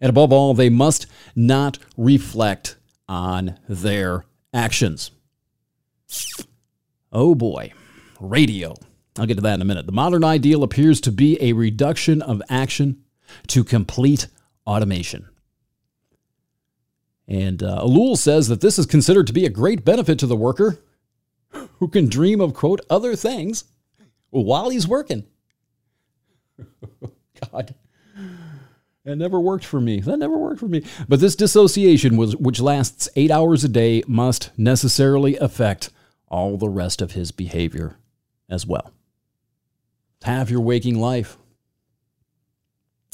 And above all, they must not reflect on their actions. Oh boy. Radio. I'll get to that in a minute. The modern ideal appears to be a reduction of action to complete automation. And Ellul says that this is considered to be a great benefit to the worker who can dream of, quote, other things while he's working. God. That never worked for me. That never worked for me. But this dissociation, which lasts 8 hours a day, must necessarily affect all the rest of his behavior as well. Have your waking life.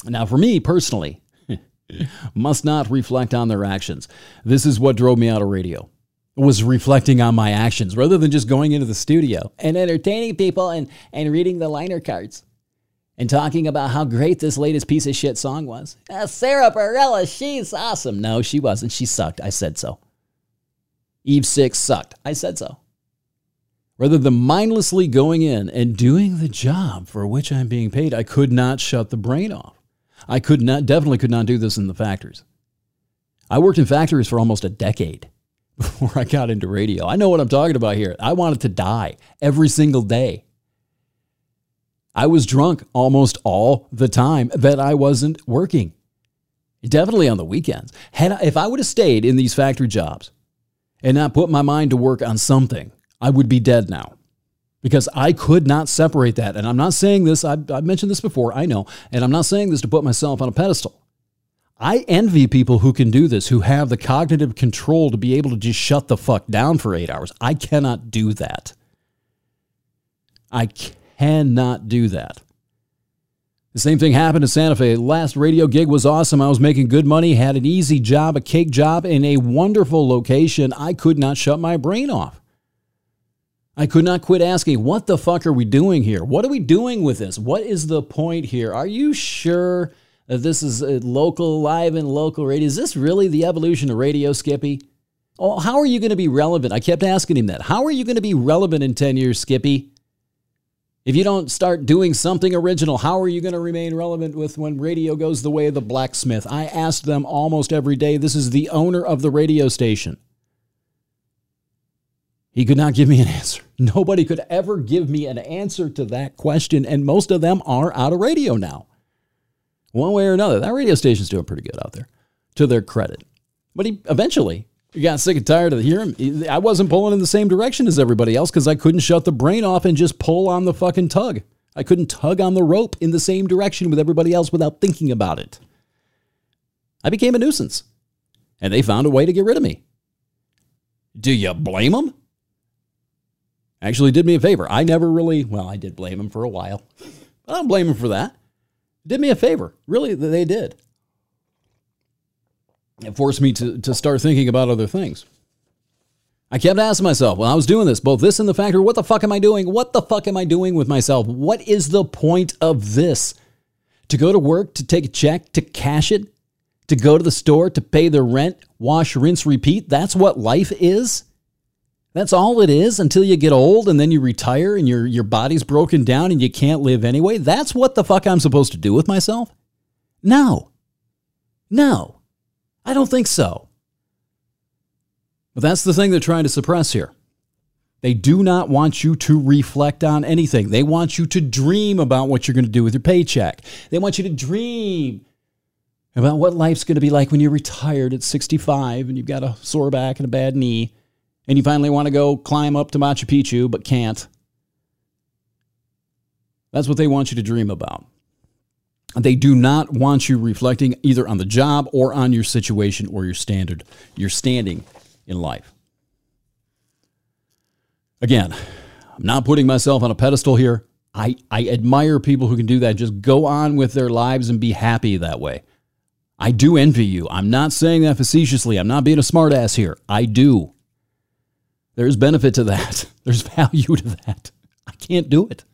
Now, for me personally, must not reflect on their actions. This is what drove me out of radio, was reflecting on my actions rather than just going into the studio and entertaining people and reading the liner cards. And talking about how great this latest piece of shit song was. Sarah Bareilles, she's awesome. No, she wasn't. She sucked. I said so. Eve 6 sucked. I said so. Rather than mindlessly going in and doing the job for which I'm being paid, I could not shut the brain off. I could not, definitely could not do this in the factories. I worked in factories for almost a decade before I got into radio. I know what I'm talking about here. I wanted to die every single day. I was drunk almost all the time that I wasn't working. Definitely on the weekends. If I would have stayed in these factory jobs and not put my mind to work on something, I would be dead now because I could not separate that. And I'm not saying this, I've mentioned this before, I know, and I'm not saying this to put myself on a pedestal. I envy people who can do this, who have the cognitive control to be able to just shut the fuck down for 8 hours. I cannot do that. I cannot do that. The same thing happened in Santa Fe. Last radio gig was awesome. I was making good money, had an easy job, a cake job in a wonderful location. I could not shut my brain off. I could not quit asking, what the fuck are we doing here? What are we doing with this? What is the point here? Are you sure that this is a local, live and local radio? Is this really the evolution of radio, Skippy? Oh, how are you going to be relevant? I kept asking him that. How are you going to be relevant in 10 years, Skippy? If you don't start doing something original, how are you going to remain relevant with when radio goes the way of the blacksmith? I asked them almost every day. This is the owner of the radio station. He could not give me an answer. Nobody could ever give me an answer to that question, and most of them are out of radio now. One way or another, that radio station's doing pretty good out there, to their credit. But he got sick and tired of hearing. I wasn't pulling in the same direction as everybody else because I couldn't shut the brain off and just pull on the fucking tug. I couldn't tug on the rope in the same direction with everybody else without thinking about it. I became a nuisance, and they found a way to get rid of me. Do you blame them? Actually, did me a favor. I never really, well, I did blame them for a while. I don't blame them for that. Did me a favor. Really, they did. It forced me to start thinking about other things. I kept asking myself, well, I was doing this, both this and the factory, what the fuck am I doing? What the fuck am I doing with myself? What is the point of this? To go to work, to take a check, to cash it, to go to the store, to pay the rent, wash, rinse, repeat. That's what life is. That's all it is until you get old and then you retire and your body's broken down and you can't live anyway. That's what the fuck I'm supposed to do with myself? No, I don't think so. But that's the thing they're trying to suppress here. They do not want you to reflect on anything. They want you to dream about what you're going to do with your paycheck. They want you to dream about what life's going to be like when you're retired at 65 and you've got a sore back and a bad knee and you finally want to go climb up to Machu Picchu but can't. That's what they want you to dream about. They do not want you reflecting either on the job or on your situation or your standing in life. Again, I'm not putting myself on a pedestal here. I admire people who can do that. Just go on with their lives and be happy that way. I do envy you. I'm not saying that facetiously. I'm not being a smartass here. I do. There's benefit to that. There's value to that. I can't do it.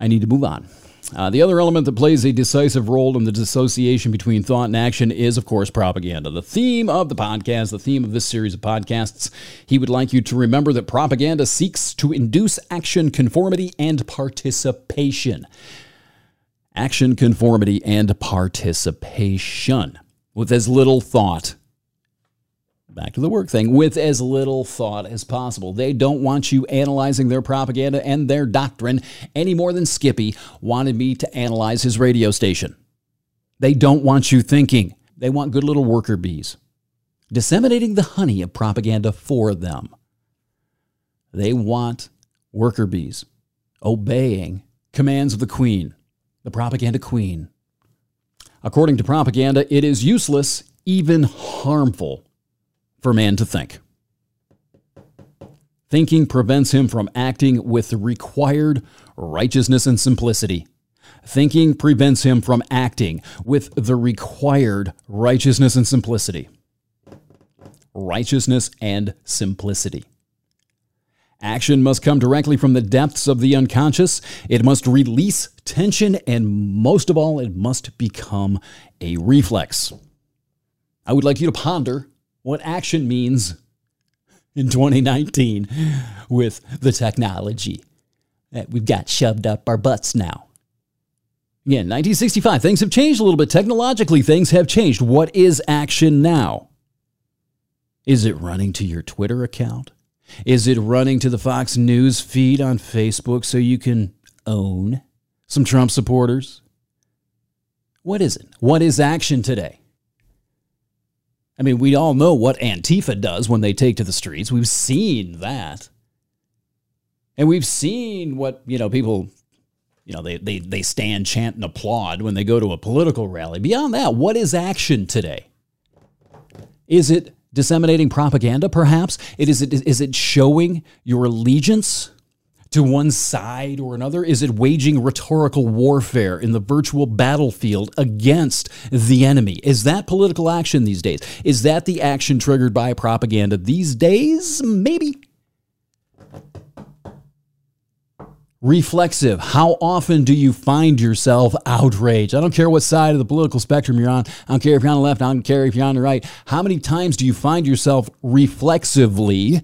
I need to move on. The other element that plays a decisive role in the dissociation between thought and action is, of course, propaganda. The theme of the podcast, the theme of this series of podcasts, he would like you to remember that propaganda seeks to induce action, conformity, and participation. Action, conformity, and participation with as little thought. Back to the work thing, with as little thought as possible. They don't want you analyzing their propaganda and their doctrine any more than Skippy wanted me to analyze his radio station. They don't want you thinking. They want good little worker bees disseminating the honey of propaganda for them. They want worker bees obeying commands of the queen, the propaganda queen. According to propaganda, it is useless, even harmful, for man to think. Thinking prevents him from acting with the required righteousness and simplicity. Thinking prevents him from acting with the required righteousness and simplicity. Righteousness and simplicity. Action must come directly from the depths of the unconscious. It must release tension, and most of all, it must become a reflex. I would like you to ponder what action means in 2019 with the technology that we've got shoved up our butts now. Again, 1965, things have changed a little bit. Technologically, things have changed. What is action now? Is it running to your Twitter account? Is it running to the Fox News feed on Facebook so you can own some Trump supporters? What is it? What is action today? I mean, we all know what Antifa does when they take to the streets. We've seen that. And we've seen what, people, they stand, chant, and applaud when they go to a political rally. Beyond that, what is action today? Is it disseminating propaganda, perhaps? Is it showing your allegiance to one side or another? Is it waging rhetorical warfare in the virtual battlefield against the enemy? Is that political action these days? Is that the action triggered by propaganda these days? Maybe. Reflexive. How often do you find yourself outraged? I don't care what side of the political spectrum you're on. I don't care if you're on the left. I don't care if you're on the right. How many times do you find yourself reflexively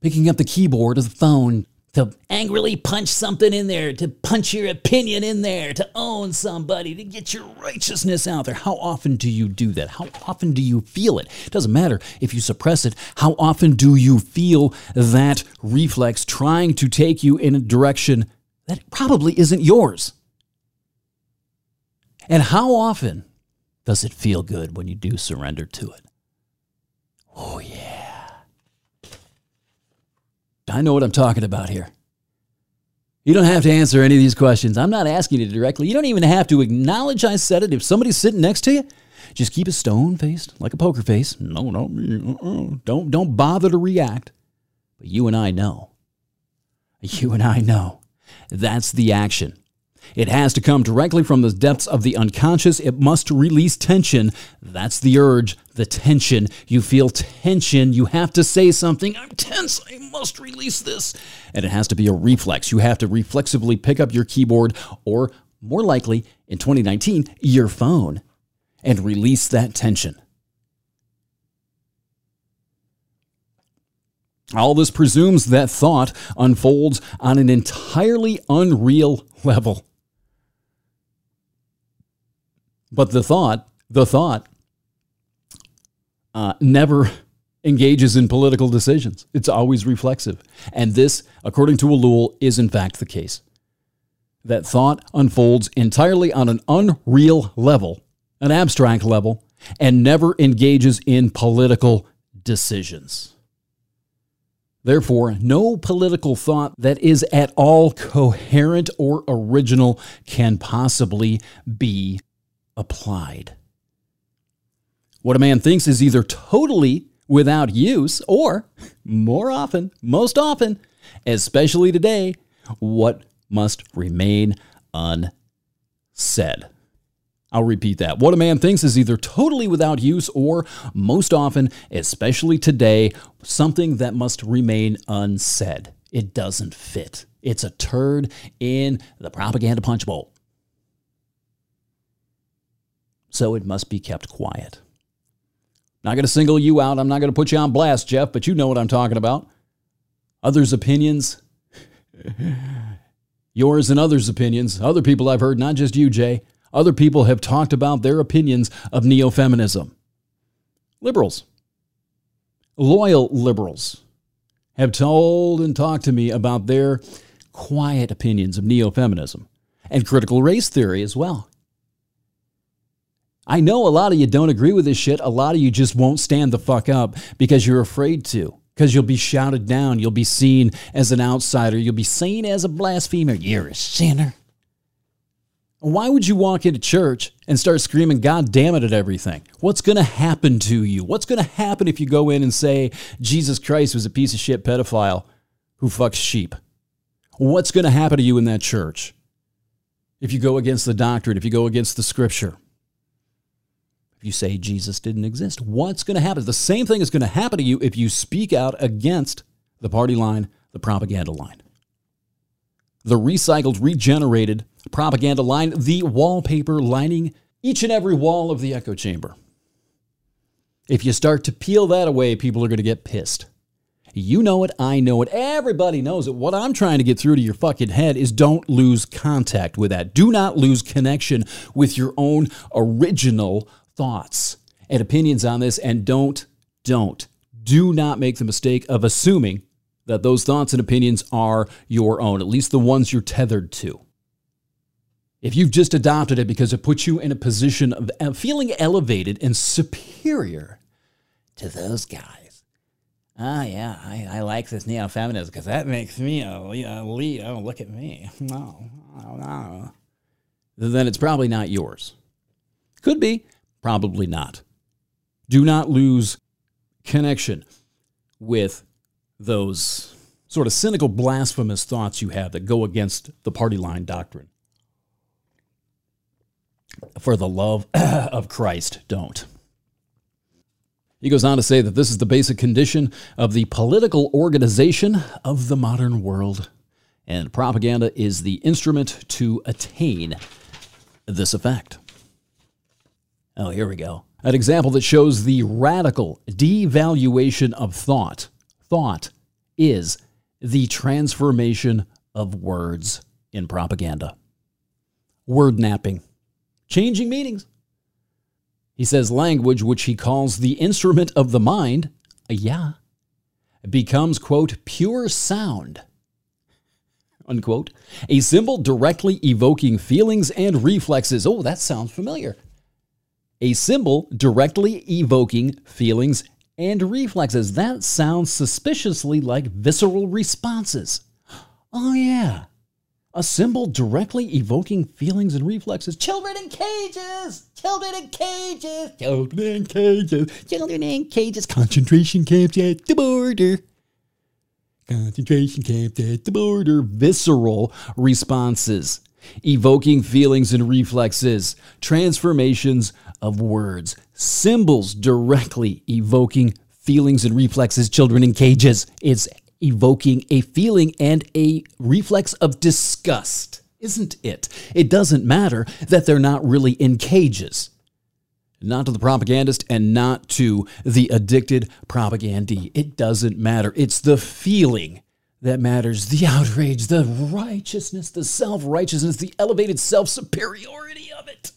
picking up the keyboard or the phone to angrily punch something in there, to punch your opinion in there, to own somebody, to get your righteousness out there? How often do you do that? How often do you feel it? It doesn't matter if you suppress it. How often do you feel that reflex trying to take you in a direction that probably isn't yours? And how often does it feel good when you do surrender to it? Oh, yeah. I know what I'm talking about here. You don't have to answer any of these questions. I'm not asking you directly. You don't even have to acknowledge I said it. If somebody's sitting next to you, just keep a stone face, like a poker face. Don't bother to react. But you and I know. You and I know. That's the action. It has to come directly from the depths of the unconscious. It must release tension. That's the urge, the tension. You feel tension. You have to say something. I'm tense. I must release this. And it has to be a reflex. You have to reflexively pick up your keyboard or, more likely, in 2019, your phone and release that tension. All this presumes that thought unfolds on an entirely unreal level. But the thought never engages in political decisions. It's always reflexive. And this, according to Ellul, is in fact the case. That thought unfolds entirely on an unreal level, an abstract level, and never engages in political decisions. Therefore, no political thought that is at all coherent or original can possibly be applied. What a man thinks is either totally without use or, more often, most often, especially today, what must remain unsaid. I'll repeat that. What a man thinks is either totally without use or, most often, especially today, something that must remain unsaid. It doesn't fit. It's a turd in the propaganda punch bowl. So it must be kept quiet. Not going to single you out. I'm not going to put you on blast, Jeff, but you know what I'm talking about. Others' opinions. Yours and others' opinions. Other people I've heard, not just you, Jay. Other people have talked about their opinions of neo-feminism. Liberals, loyal liberals, have told and talked to me about their quiet opinions of neo-feminism and critical race theory as well. I know a lot of you don't agree with this shit. A lot of you just won't stand the fuck up because you're afraid to, because you'll be shouted down. You'll be seen as an outsider. You'll be seen as a blasphemer. You're a sinner. Why would you walk into church and start screaming, God damn it, at everything? What's going to happen to you? What's going to happen if you go in and say, Jesus Christ was a piece of shit pedophile who fucks sheep? What's going to happen to you in that church if you go against the doctrine, if you go against the scripture? If you say Jesus didn't exist, what's going to happen? The same thing is going to happen to you if you speak out against the party line, the propaganda line. The recycled, regenerated propaganda line, the wallpaper lining each and every wall of the echo chamber. If you start to peel that away, people are going to get pissed. You know it, I know it, everybody knows it. What I'm trying to get through to your fucking head is don't lose contact with that. Do not lose connection with your own original thoughts and opinions on this, and do not make the mistake of assuming that those thoughts and opinions are your own, at least the ones you're tethered to. If you've just adopted it because it puts you in a position of feeling elevated and superior to those guys. Ah, yeah, I like this neo-feminism because that makes me a Leo. Look at me. No. Then it's probably not yours. Could be. Probably not. Do not lose connection with those sort of cynical, blasphemous thoughts you have that go against the party line doctrine. For the love of Christ, don't. He goes on to say that this is the basic condition of the political organization of the modern world, and propaganda is the instrument to attain this effect. Oh, here we go. An example that shows the radical devaluation of thought. Thought is the transformation of words in propaganda. Word napping. Changing meanings. He says language, which he calls the instrument of the mind, becomes, quote, pure sound, unquote, a symbol directly evoking feelings and reflexes. Oh, that sounds familiar. A symbol directly evoking feelings and reflexes. That sounds suspiciously like visceral responses. Oh, yeah. A symbol directly evoking feelings and reflexes. Children in cages! Children in cages! Children in cages! Children in cages! Concentration camps at the border! Concentration camps at the border! Visceral responses. Evoking feelings and reflexes. Transformations of words. Symbols directly evoking feelings and reflexes. Children in cages. It's evoking a feeling and a reflex of disgust, isn't it? It doesn't matter that they're not really in cages. Not to the propagandist and not to the addicted propagandee. It doesn't matter. It's the feeling that matters, the outrage, the righteousness, the self-righteousness, the elevated self-superiority of it.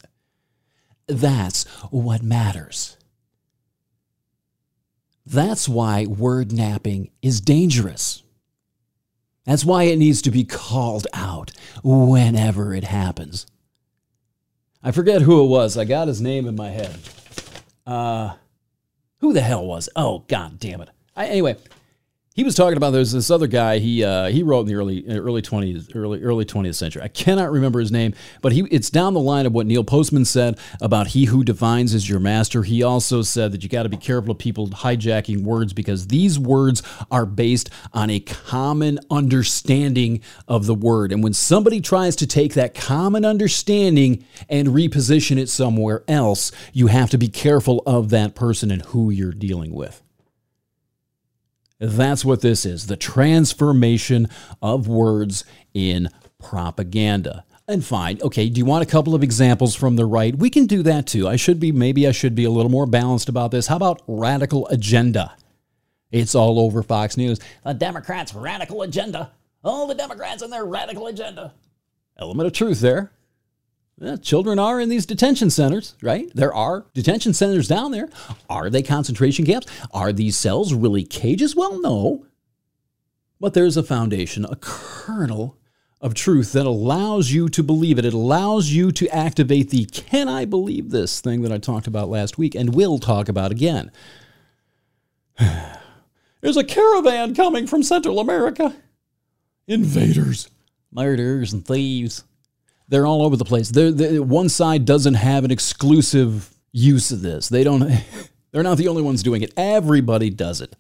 That's what matters. That's why word napping is dangerous. That's why it needs to be called out whenever it happens. I forget who it was. I got his name in my head. Who the hell was? Oh, God damn it. Anyway, he was talking about there's this other guy he wrote in the early 20th century. I cannot remember his name, but it's down the line of what Neil Postman said about he who defines is your master. He also said that you got to be careful of people hijacking words because these words are based on a common understanding of the word. And when somebody tries to take that common understanding and reposition it somewhere else, you have to be careful of that person and who you're dealing with. That's what this is, the transformation of words in propaganda. And fine, okay, do you want a couple of examples from the right? We can do that too. Maybe I should be a little more balanced about this. How about radical agenda? It's all over Fox News. The Democrats' radical agenda. All the Democrats and their radical agenda. Element of truth there. Yeah, children are in these detention centers, right? There are detention centers down there. Are they concentration camps? Are these cells really cages? Well, no. But there's a foundation, a kernel of truth that allows you to believe it. It allows you to activate the can I believe this thing that I talked about last week and will talk about again. There's a caravan coming from Central America. Invaders, murderers, and thieves. They're all over the place. One side doesn't have an exclusive use of this. They're not the only ones doing it. Everybody does it.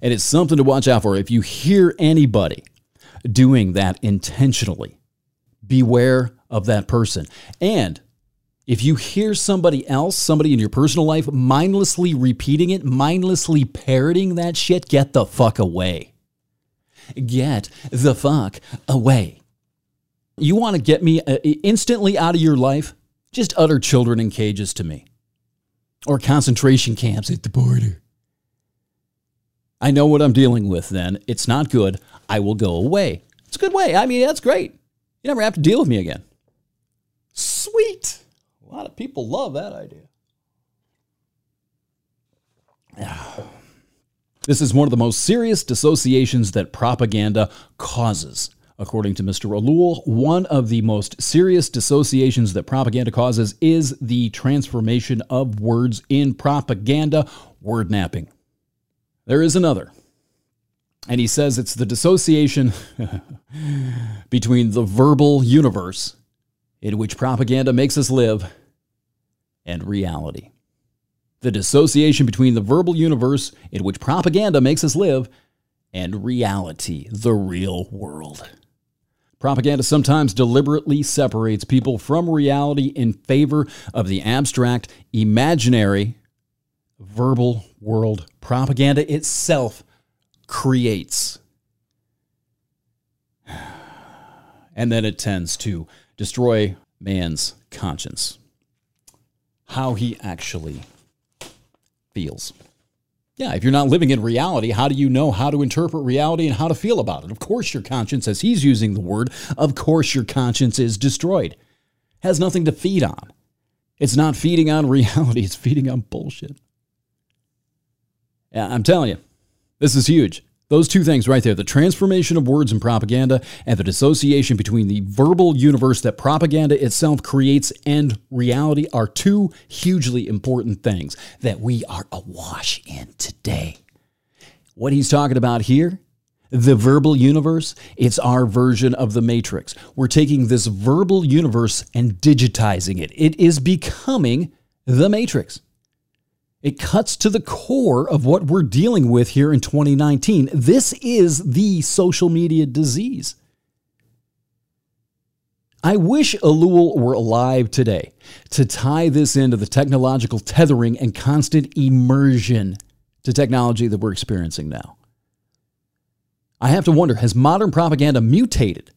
And it's something to watch out for. If you hear anybody doing that intentionally, beware of that person. And if you hear somebody else, somebody in your personal life, mindlessly repeating it, mindlessly parroting that shit, get the fuck away. Get the fuck away. You want to get me instantly out of your life? Just utter children in cages to me. Or concentration camps at the border. I know what I'm dealing with then. It's not good. I will go away. It's a good way. I mean, that's great. You never have to deal with me again. Sweet. A lot of people love that idea. This is one of the most serious dissociations that propaganda causes. According to Mr. Ellul, one of the most serious dissociations that propaganda causes is the transformation of words in propaganda, word napping. There is another. And he says it's the dissociation between the verbal universe in which propaganda makes us live and reality. The dissociation between the verbal universe in which propaganda makes us live and reality, the real world. Propaganda sometimes deliberately separates people from reality in favor of the abstract, imaginary, verbal world propaganda itself creates. And then it tends to destroy man's conscience, how he actually feels. Yeah, if you're not living in reality, how do you know how to interpret reality and how to feel about it? Of course your conscience, as he's using the word, of course your conscience is destroyed. Has nothing to feed on. It's not feeding on reality, it's feeding on bullshit. Yeah, I'm telling you, this is huge. Those two things right there, the transformation of words in propaganda and the dissociation between the verbal universe that propaganda itself creates and reality are two hugely important things that we are awash in today. What he's talking about here, the verbal universe, it's our version of the Matrix. We're taking this verbal universe and digitizing it. It is becoming the Matrix. It cuts to the core of what we're dealing with here in 2019. This is the social media disease. I wish Ellul were alive today to tie this into the technological tethering and constant immersion to technology that we're experiencing now. I have to wonder, has modern propaganda mutated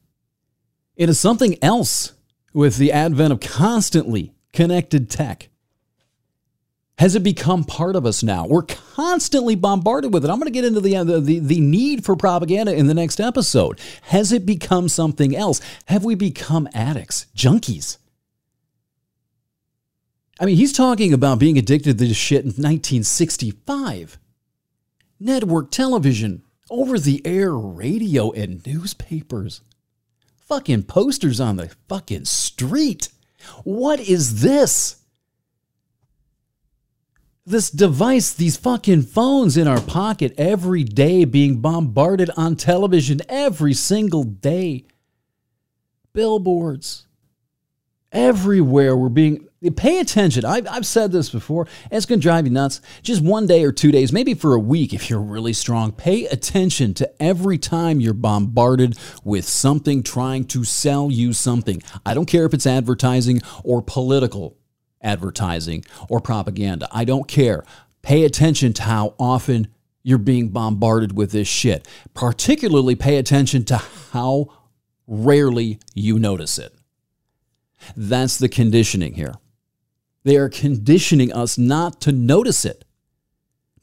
into something else with the advent of constantly connected tech? Has it become part of us now? We're constantly bombarded with it. I'm going to get into the need for propaganda in the next episode. Has it become something else? Have we become addicts, junkies? I mean, he's talking about being addicted to this shit in 1965. Network television, over-the-air radio, and newspapers. Fucking posters on the fucking street. What is this? This device, these fucking phones in our pocket every day, being bombarded on television every single day. Billboards. Everywhere we're being... Pay attention. I've said this before. It's going to drive you nuts. Just one day or 2 days, maybe for a week if you're really strong. Pay attention to every time you're bombarded with something trying to sell you something. I don't care if it's advertising or political advertising or propaganda. I don't care. Pay attention to how often you're being bombarded with this shit. Particularly pay attention to how rarely you notice it. That's the conditioning here. They are conditioning us not to notice it,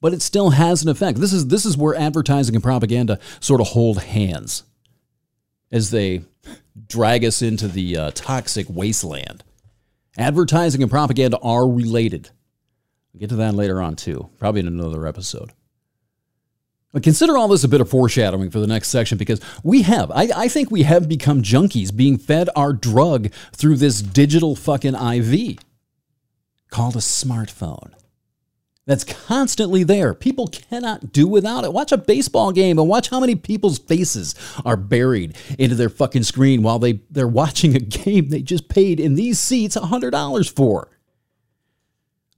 but it still has an effect. This is where advertising and propaganda sort of hold hands as they drag us into the toxic wasteland. Advertising and propaganda are related. We'll get to that later on too, probably in another episode. But consider all this a bit of foreshadowing for the next section, because we have, I think we have become junkies being fed our drug through this digital fucking IV called a smartphone that's constantly there. People cannot do without it. Watch a baseball game and watch how many people's faces are buried into their fucking screen while they're watching a game they just paid in these seats $100 for.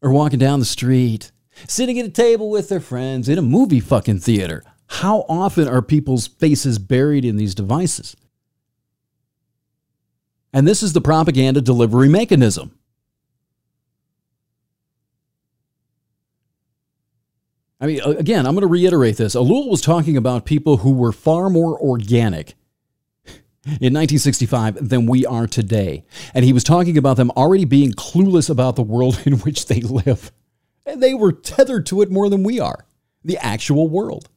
Or walking down the street. Sitting at a table with their friends in a movie fucking theater. How often are people's faces buried in these devices? And this is the propaganda delivery mechanism. I mean, again, I'm going to reiterate this. Ellul was talking about people who were far more organic in 1965 than we are today. And he was talking about them already being clueless about the world in which they live. And they were tethered to it more than we are. The actual world.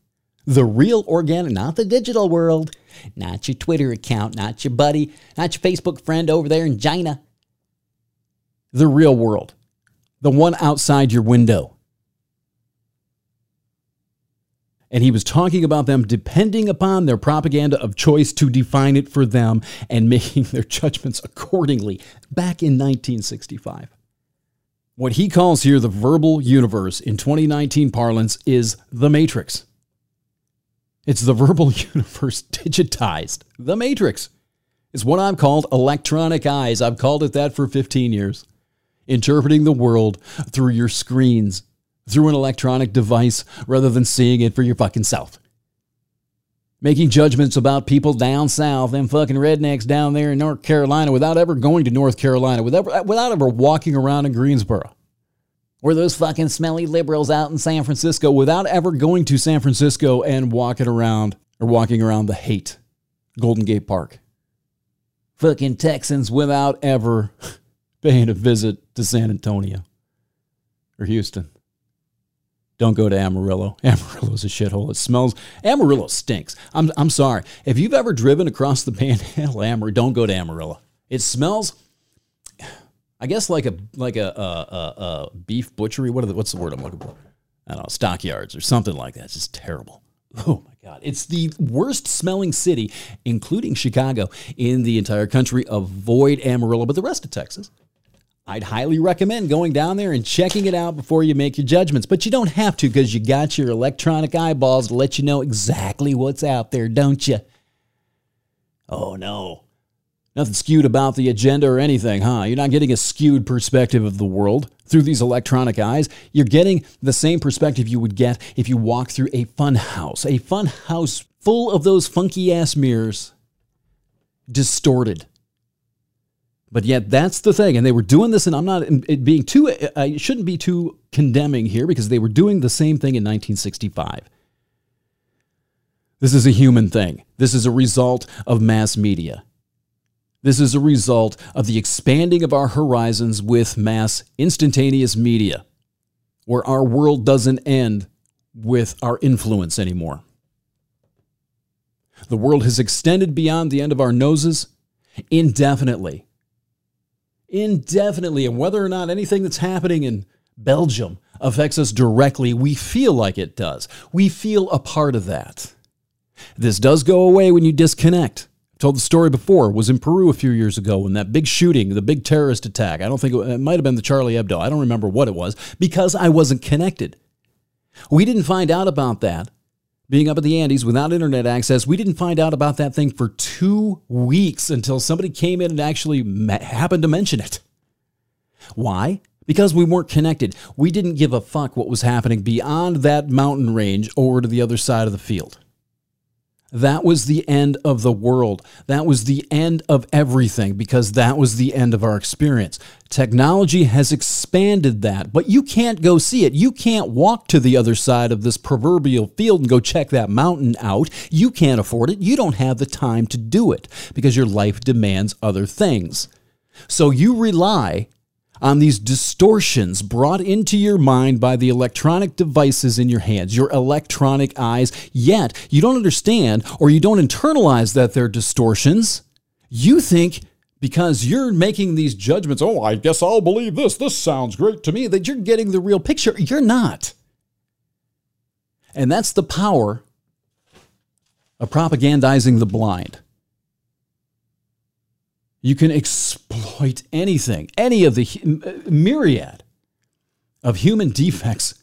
The real organic, not the digital world. Not your Twitter account, not your buddy, not your Facebook friend over there in China. The real world. The one outside your window. And he was talking about them depending upon their propaganda of choice to define it for them and making their judgments accordingly back in 1965. What he calls here the verbal universe in 2019 parlance is the Matrix. It's the verbal universe digitized. The Matrix. It's what I've called electronic eyes. I've called it that for 15 years. Interpreting the world through your screens, through an electronic device, rather than seeing it for your fucking self. Making judgments about people down south, them fucking rednecks down there in North Carolina, without ever going to North Carolina, without ever walking around in Greensboro. Or those fucking smelly liberals out in San Francisco, without ever going to San Francisco and walking around the hate. Golden Gate Park. Fucking Texans without ever paying a visit to San Antonio or Houston. Don't go to Amarillo. Amarillo's a shithole. It smells. Amarillo stinks. I'm sorry. If you've ever driven across the Panhandle, don't go to Amarillo. It smells, I guess, like a beef butchery. What's the word I'm looking for? I don't know. Stockyards or something like that. It's just terrible. Oh my God. It's the worst smelling city, including Chicago, in the entire country. Avoid Amarillo, but the rest of Texas. I'd highly recommend going down there and checking it out before you make your judgments. But you don't have to, because you got your electronic eyeballs to let you know exactly what's out there, don't you? Oh, no. Nothing skewed about the agenda or anything, huh? You're not getting a skewed perspective of the world through these electronic eyes. You're getting the same perspective you would get if you walk through a fun house. A fun house full of those funky-ass mirrors distorted. But yet that's the thing. And they were doing this, and I shouldn't be too condemning here, because they were doing the same thing in 1965. This is a human thing. This is a result of mass media. This is a result of the expanding of our horizons with mass instantaneous media, where our world doesn't end with our influence anymore. The world has extended beyond the end of our noses indefinitely. indefinitely. And whether or not anything that's happening in Belgium affects us directly, we feel like it does. We feel a part of that. This does go away when you disconnect. I told the story before. It was in Peru a few years ago when that big shooting, the big terrorist attack. I don't think it might have been the Charlie Hebdo. I don't remember what it was because I wasn't connected. We didn't find out about that. Being up at the Andes without internet access, we didn't find out about that thing for 2 weeks until somebody came in and actually happened to mention it. Why? Because we weren't connected. We didn't give a fuck what was happening beyond that mountain range or to the other side of the field. That was the end of the world. That was the end of everything because that was the end of our experience. Technology has expanded that, but you can't go see it. You can't walk to the other side of this proverbial field and go check that mountain out. You can't afford it. You don't have the time to do it because your life demands other things. So you rely on these distortions brought into your mind by the electronic devices in your hands, your electronic eyes, yet you don't understand or you don't internalize that they're distortions. You think because you're making these judgments, oh, I guess I'll believe this. This sounds great to me, that you're getting the real picture. You're not. And that's the power of propagandizing the blind. You can exploit anything, any of the myriad of human defects,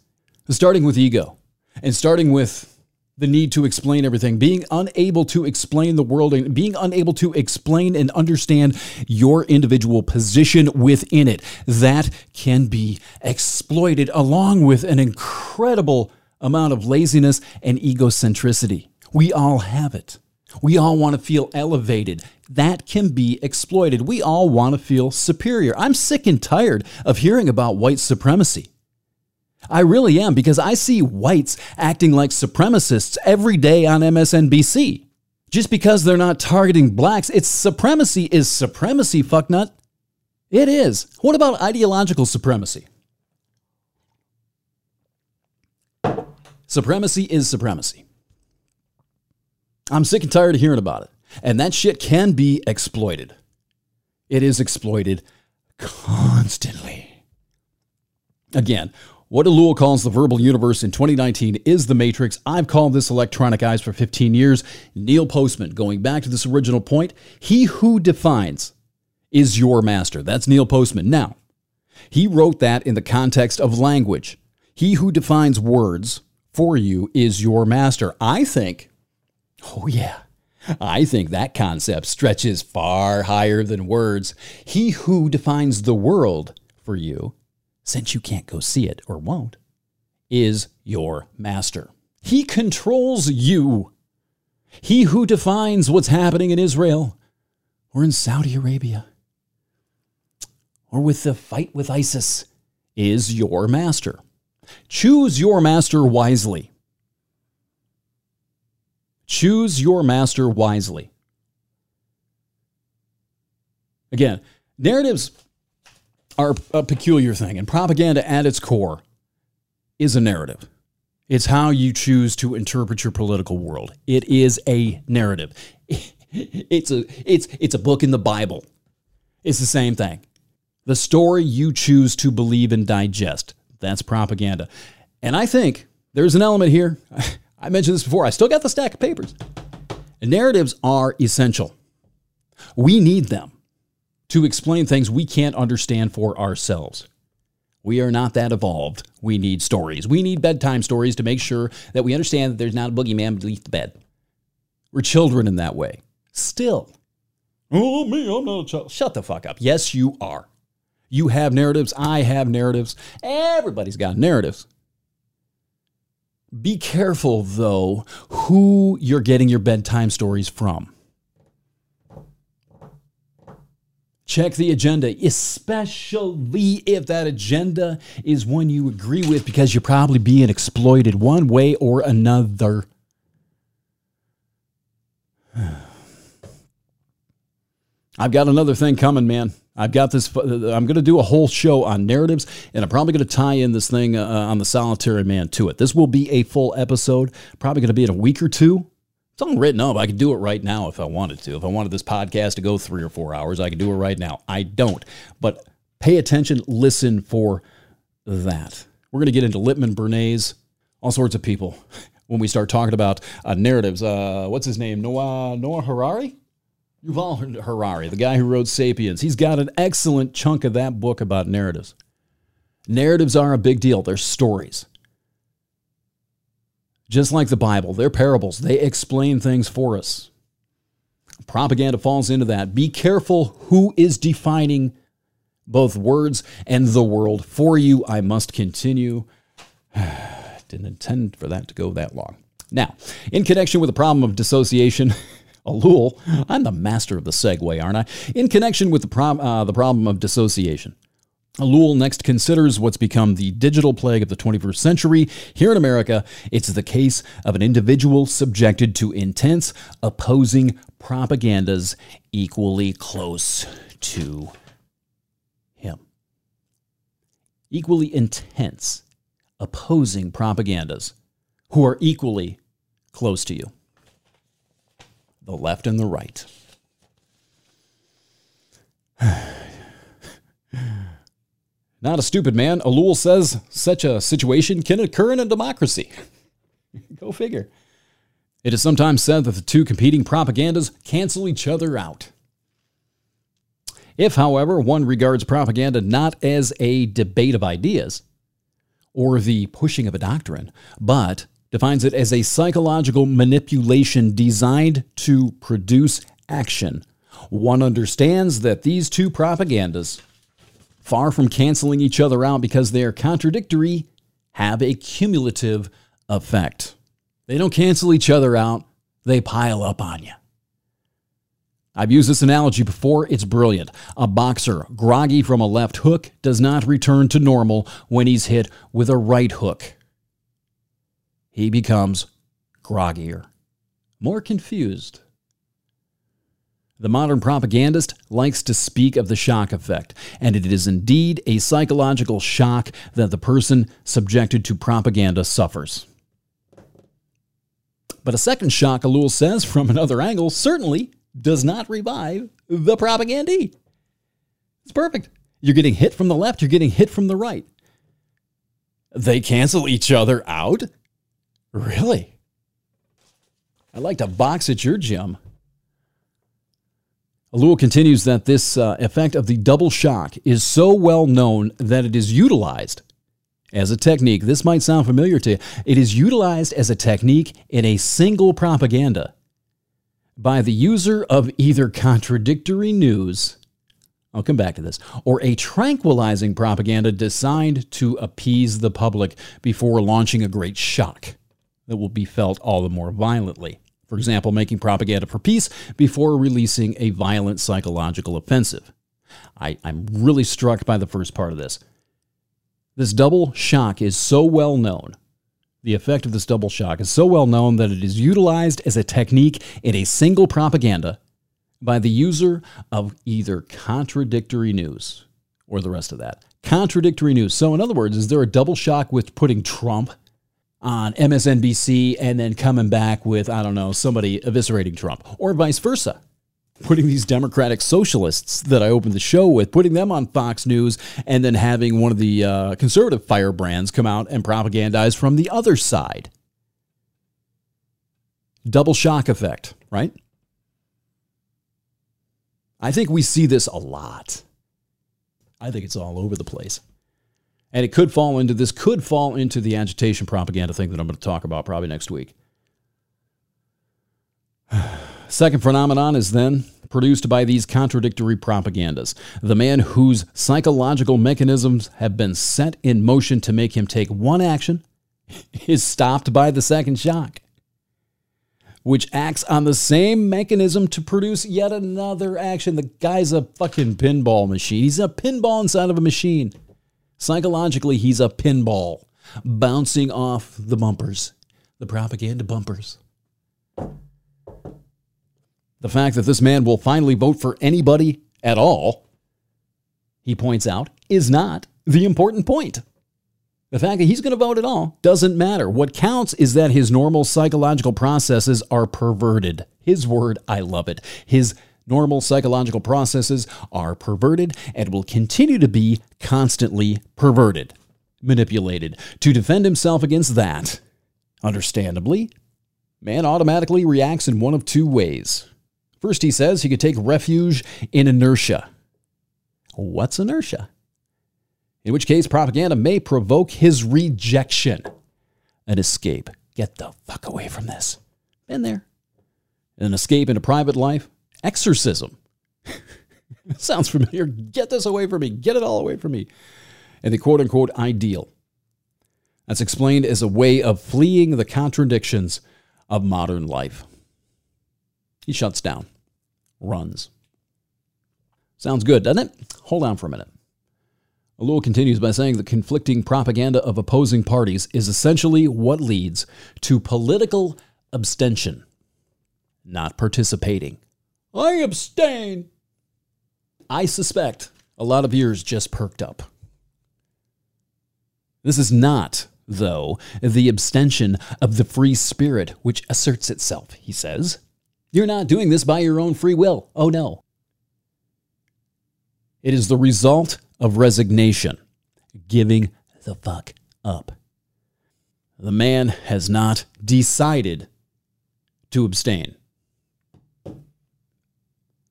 starting with ego and starting with the need to explain everything, being unable to explain the world and being unable to explain and understand your individual position within it. That can be exploited along with an incredible amount of laziness and egocentricity. We all have it. We all want to feel elevated. That can be exploited. We all want to feel superior. I'm sick and tired of hearing about white supremacy. I really am, because I see whites acting like supremacists every day on MSNBC. Just because they're not targeting blacks, it's supremacy is supremacy, fucknut. It is. What about ideological supremacy? Supremacy is supremacy. I'm sick and tired of hearing about it. And that shit can be exploited. It is exploited constantly. Again, what Ellul calls the verbal universe in 2019 is the matrix. I've called this electronic eyes for 15 years. Neil Postman, going back to this original point, he who defines is your master. That's Neil Postman. Now, he wrote that in the context of language. He who defines words for you is your master. I think... oh, yeah. I think that concept stretches far higher than words. He who defines the world for you, since you can't go see it or won't, is your master. He controls you. He who defines what's happening in Israel or in Saudi Arabia or with the fight with ISIS is your master. Choose your master wisely. Choose your master wisely. Again, narratives are a peculiar thing, and propaganda at its core is a narrative. It's how you choose to interpret your political world. It is a narrative. It's a book in the Bible. It's the same thing. The story you choose to believe and digest, that's propaganda. And I think there's an element here. I mentioned this before. I still got the stack of papers. Narratives are essential. We need them to explain things we can't understand for ourselves. We are not that evolved. We need stories. We need bedtime stories to make sure that we understand that there's not a boogeyman beneath the bed. We're children in that way. Still. Oh, me, I'm not a child. Shut the fuck up. Yes, you are. You have narratives. I have narratives. Everybody's got narratives. Be careful, though, who you're getting your bedtime stories from. Check the agenda, especially if that agenda is one you agree with, because you're probably being exploited one way or another. I've got another thing coming, man. I've got this. I'm going to do a whole show on narratives, and I'm probably going to tie in this thing on the solitary man to it. This will be a full episode, probably going to be in a week or two. It's all written up. I could do it right now if I wanted to. If I wanted this podcast to go 3 or 4 hours, I could do it right now. I don't. But pay attention, listen for that. We're going to get into Lippmann, Bernays, all sorts of people when we start talking about narratives. What's his name? Noah Harari? Yuval Harari, the guy who wrote Sapiens. He's got an excellent chunk of that book about narratives. Narratives are a big deal. They're stories. Just like the Bible, they're parables. They explain things for us. Propaganda falls into that. Be careful who is defining both words and the world for you. I must continue. Didn't intend for that to go that long. Now, in connection with the problem of dissociation... Ellul, I'm the master of the segue, aren't I? In connection with the problem of dissociation, Ellul next considers what's become the digital plague of the 21st century. Here in America, it's the case of an individual subjected to intense opposing propagandas equally close to him. Equally intense opposing propagandas who are equally close to you. The left and the right. Not a stupid man. Ellul says such a situation can occur in a democracy. Go figure. It is sometimes said that the two competing propagandas cancel each other out. If, however, one regards propaganda not as a debate of ideas or the pushing of a doctrine, but defines it as a psychological manipulation designed to produce action, one understands that these two propagandas, far from canceling each other out because they are contradictory, have a cumulative effect. They don't cancel each other out. They pile up on you. I've used this analogy before. It's brilliant. A boxer, groggy from a left hook, does not return to normal when he's hit with a right hook. He becomes groggier, more confused. The modern propagandist likes to speak of the shock effect, and it is indeed a psychological shock that the person subjected to propaganda suffers. But a second shock, Ellul says, from another angle, certainly does not revive the propagandee. It's perfect. You're getting hit from the left, you're getting hit from the right. They cancel each other out? Really? I'd like to box at your gym. Ellul continues that this effect of the double shock is so well known that it is utilized as a technique. This might sound familiar to you. It is utilized as a technique in a single propaganda by the user of either contradictory news, I'll come back to this, or a tranquilizing propaganda designed to appease the public before launching a great shock that will be felt all the more violently. For example, making propaganda for peace before releasing a violent psychological offensive. I'm really struck by the first part of this. This double shock is so well known. The effect of this double shock is so well known that it is utilized as a technique in a single propaganda by the user of either contradictory news or the rest of that. Contradictory news. So in other words, is there a double shock with putting Trump on MSNBC and then coming back with, I don't know, somebody eviscerating Trump, or vice versa? Putting these democratic socialists that I opened the show with, putting them on Fox News and then having one of the conservative firebrands come out and propagandize from the other side. Double shock effect, right? I think we see this a lot. I think it's all over the place. And it could fall into this, could fall into the agitation propaganda thing that I'm going to talk about probably next week. Second phenomenon is then produced by these contradictory propagandas. The man whose psychological mechanisms have been set in motion to make him take one action is stopped by the second shock, which acts on the same mechanism to produce yet another action. The guy's a fucking pinball machine. He's a pinball inside of a machine. Psychologically, he's a pinball bouncing off the bumpers, the propaganda bumpers. The fact that this man will finally vote for anybody at all, he points out, is not the important point. The fact that he's going to vote at all doesn't matter. What counts is that his normal psychological processes are perverted. His word, I love it. His normal psychological processes are perverted and will continue to be constantly perverted, manipulated. To defend himself against that, understandably, man automatically reacts in one of two ways. First, he says he could take refuge in inertia. What's inertia? In which case, propaganda may provoke his rejection and escape. Get the fuck away from this. Been there. An escape into private life. Exorcism. Sounds familiar. Get this away from me. Get it all away from me. And the quote-unquote ideal. That's explained as a way of fleeing the contradictions of modern life. He shuts down. Runs. Sounds good, doesn't it? Hold on for a minute. Ellul continues by saying the conflicting propaganda of opposing parties is essentially what leads to political abstention, not participating. I abstain. I suspect a lot of ears just perked up. This is not, though, the abstention of the free spirit which asserts itself, he says. You're not doing this by your own free will. Oh, no. It is the result of resignation, giving the fuck up. The man has not decided to abstain.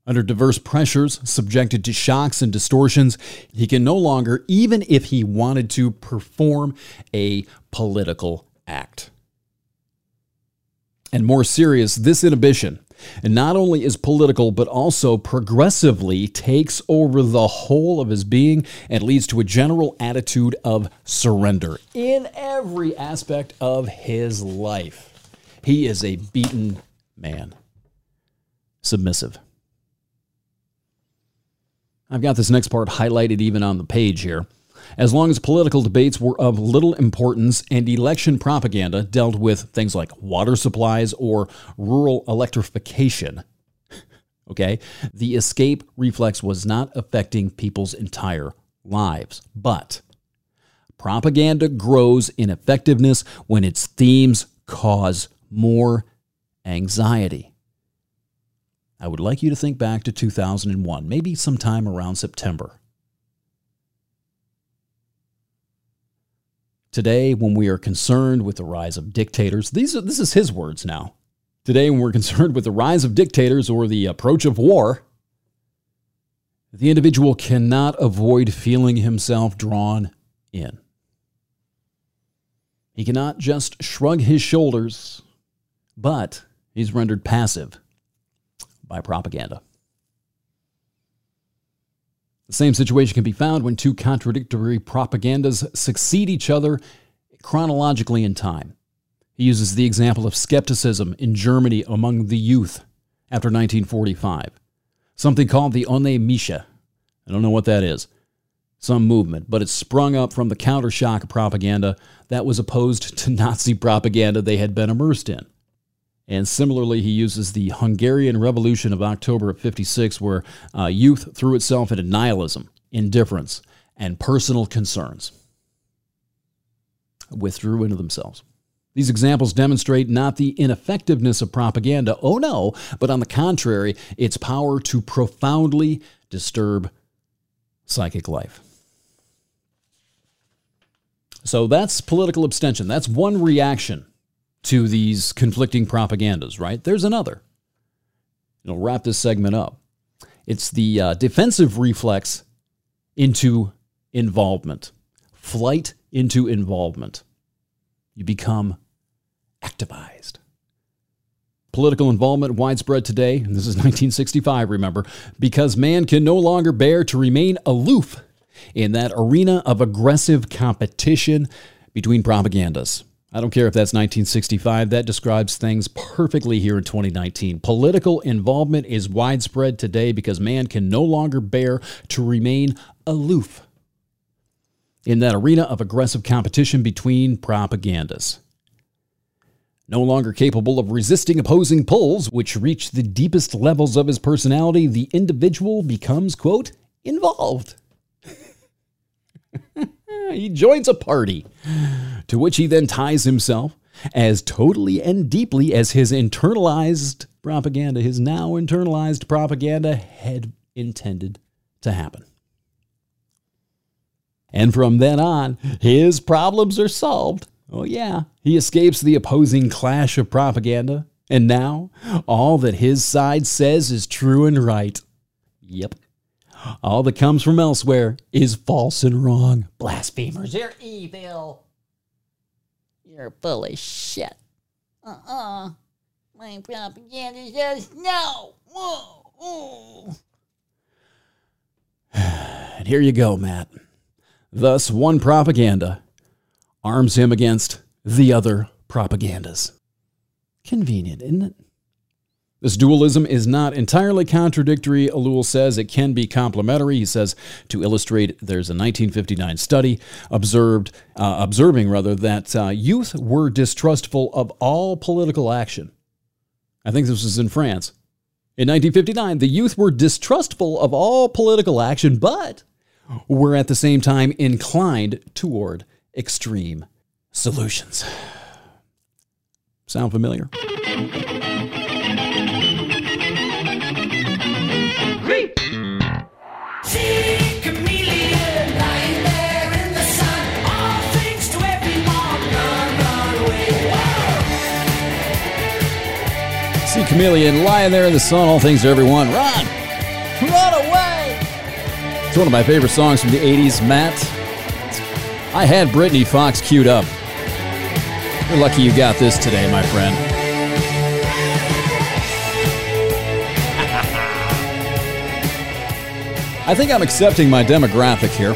Under diverse pressures, subjected to shocks and distortions, he can no longer, even if he wanted to, perform a political act. And more serious, this inhibition, and not only is political, but also progressively takes over the whole of his being and leads to a general attitude of surrender in every aspect of his life. He is a beaten man. Submissive. I've got this next part highlighted even on the page here. As long as political debates were of little importance and election propaganda dealt with things like water supplies or rural electrification, okay, the escape reflex was not affecting people's entire lives. But propaganda grows in effectiveness when its themes cause more anxiety. I would like you to think back to 2001, maybe sometime around September. Today, when we are concerned with the rise of dictators, this is his words now. Today, when we're concerned with the rise of dictators or the approach of war, the individual cannot avoid feeling himself drawn in. He cannot just shrug his shoulders, but he's rendered passive by propaganda. The same situation can be found when two contradictory propagandas succeed each other chronologically in time. He uses the example of skepticism in Germany among the youth after 1945, something called the Onne Mische. I don't know what that is, some movement, but it sprung up from the countershock propaganda that was opposed to Nazi propaganda they had been immersed in. And similarly, he uses the Hungarian Revolution of October of '56, where youth threw itself into nihilism, indifference, and personal concerns, withdrew into themselves. These examples demonstrate not the ineffectiveness of propaganda, oh no, but on the contrary, its power to profoundly disturb psychic life. So that's political abstention. That's one reaction to these conflicting propagandas, right? There's another. And I'll wrap this segment up. It's the defensive reflex into involvement. Flight into involvement. You become activized. Political involvement widespread today, and this is 1965, remember, because man can no longer bear to remain aloof in that arena of aggressive competition between propagandas. I don't care if that's 1965. That describes things perfectly here in 2019. Political involvement is widespread today because man can no longer bear to remain aloof in that arena of aggressive competition between propagandas. No longer capable of resisting opposing pulls, which reach the deepest levels of his personality, the individual becomes, quote, involved. He joins a party, to which he then ties himself as totally and deeply as his internalized propaganda, his now internalized propaganda, had intended to happen. And from then on, his problems are solved. Oh yeah, he escapes the opposing clash of propaganda, and now all that his side says is true and right. Yep. All that comes from elsewhere is false and wrong. Blasphemers, you're evil. You're full of shit. My propaganda says no. Whoa. And here you go, Matt. Thus, one propaganda arms him against the other propagandas. Convenient, isn't it? This dualism is not entirely contradictory, Ellul says. It can be complementary. He says, to illustrate, there's a 1959 study observing that youth were distrustful of all political action. I think this was in France. In 1959, the youth were distrustful of all political action, but were at the same time inclined toward extreme solutions. Sound familiar? See chameleon lying there in the sun, all things to everyone. Run! Run away! It's one of my favorite songs from the 80s, Matt. I had Britney Fox queued up. You're lucky you got this today, my friend. I think I'm accepting my demographic here.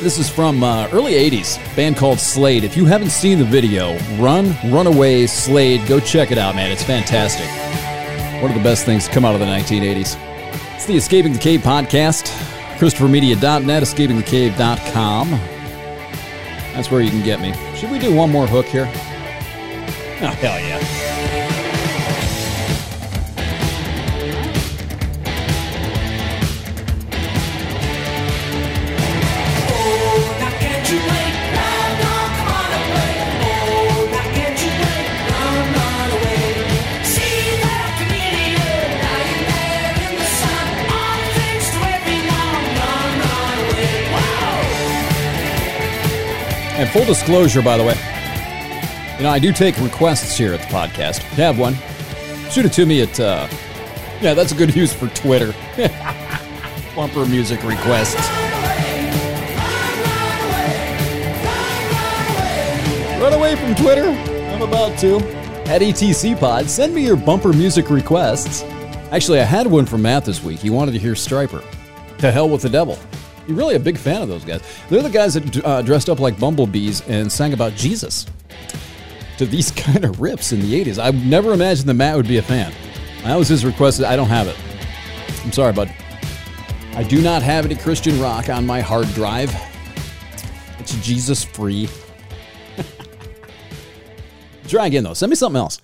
This is from early 80s, a band called Slade. If you haven't seen the video, Runaway, Slade, go check it out, man. It's fantastic. One of the best things to come out of the 1980s. It's the Escaping the Cave podcast, ChristopherMedia.net, EscapingTheCave.com. That's where you can get me. Should we do one more hook here? Oh, hell yeah. And full disclosure, by the way, you know, I do take requests here at the podcast. If you have one, shoot it to me at, yeah, that's a good use for Twitter. Bumper music requests. Run away from Twitter. I'm about to. At ETC Pod, send me your bumper music requests. Actually, I had one from Matt this week. He wanted to hear Striper. To hell with the devil. You're really a big fan of those guys. They're the guys that dressed up like bumblebees and sang about Jesus to these kind of riffs in the 80s. I never imagined that Matt would be a fan. That was his request. I don't have it. I'm sorry, bud. I do not have any Christian rock on my hard drive. It's Jesus-free. Try again, though. Send me something else.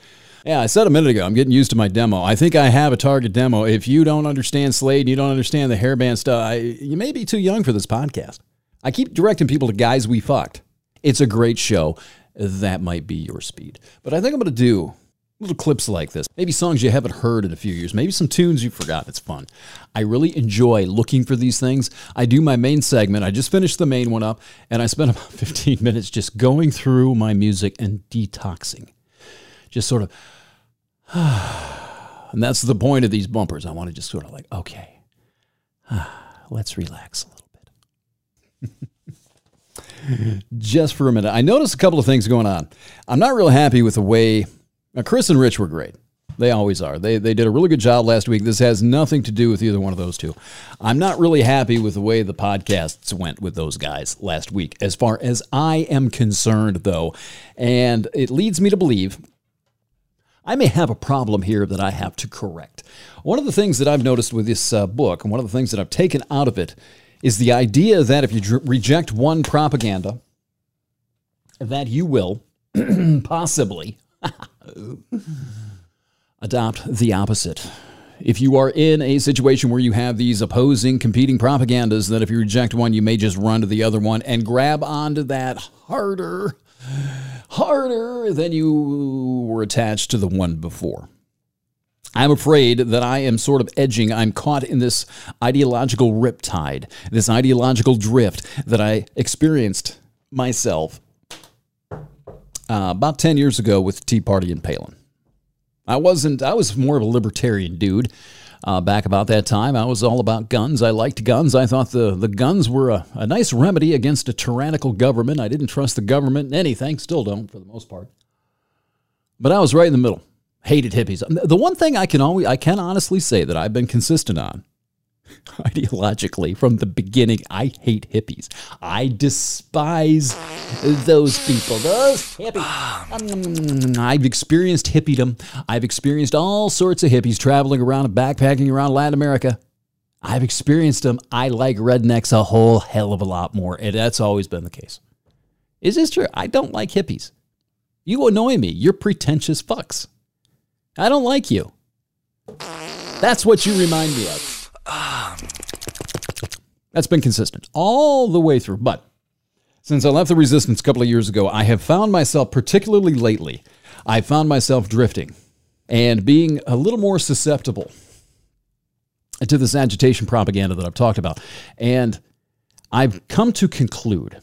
Yeah, I said a minute ago, I'm getting used to my demo. I think I have a target demo. If you don't understand Slade and you don't understand the hairband stuff, you may be too young for this podcast. I keep directing people to Guys We Fucked. It's a great show. That might be your speed. But I think I'm going to do little clips like this. Maybe songs you haven't heard in a few years. Maybe some tunes you forgot. It's fun. I really enjoy looking for these things. I do my main segment. I just finished the main one up, and I spent about 15 minutes just going through my music and detoxing. Just sort of... And that's the point of these bumpers. I want to just sort of like, okay, let's relax a little bit. Just for a minute. I noticed a couple of things going on. I'm not real happy with the way... Now, Chris and Rich were great. They always are. They did a really good job last week. This has nothing to do with either one of those two. I'm not really happy with the way the podcasts went with those guys last week, as far as I am concerned, though. And it leads me to believe... I may have a problem here that I have to correct. One of the things that I've noticed with this book, and one of the things that I've taken out of it, is the idea that if you reject one propaganda, that you will possibly adopt the opposite. if you are in a situation where you have these opposing competing propagandas, that if you reject one, you may just run to the other one and grab onto that harder than you were attached to the one before. I'm afraid that I am sort of edging. I'm caught in this ideological riptide, this ideological drift that I experienced myself about 10 years ago with the Tea Party and Palin. I was more of a libertarian dude back about that time. I was all about guns. I liked guns. I thought the guns were a nice remedy against a tyrannical government. I didn't trust the government in anything. Still don't, for the most part. But I was right in the middle. Hated hippies. The one thing I can honestly say that I've been consistent on ideologically from the beginning, I hate hippies. I despise those people, those hippies. I've experienced hippiedom. I've experienced all sorts of hippies traveling around and backpacking around Latin America. I've experienced them. I like rednecks a whole hell of a lot more, and that's always been the case. Is this true? I don't like hippies. You annoy me. You're pretentious fucks. I don't like you. That's what you remind me of. That's been consistent all the way through. But since I left the resistance a couple of years ago, I have found myself, particularly lately, I found myself drifting and being a little more susceptible to this agitation propaganda that I've talked about. And I've come to conclude,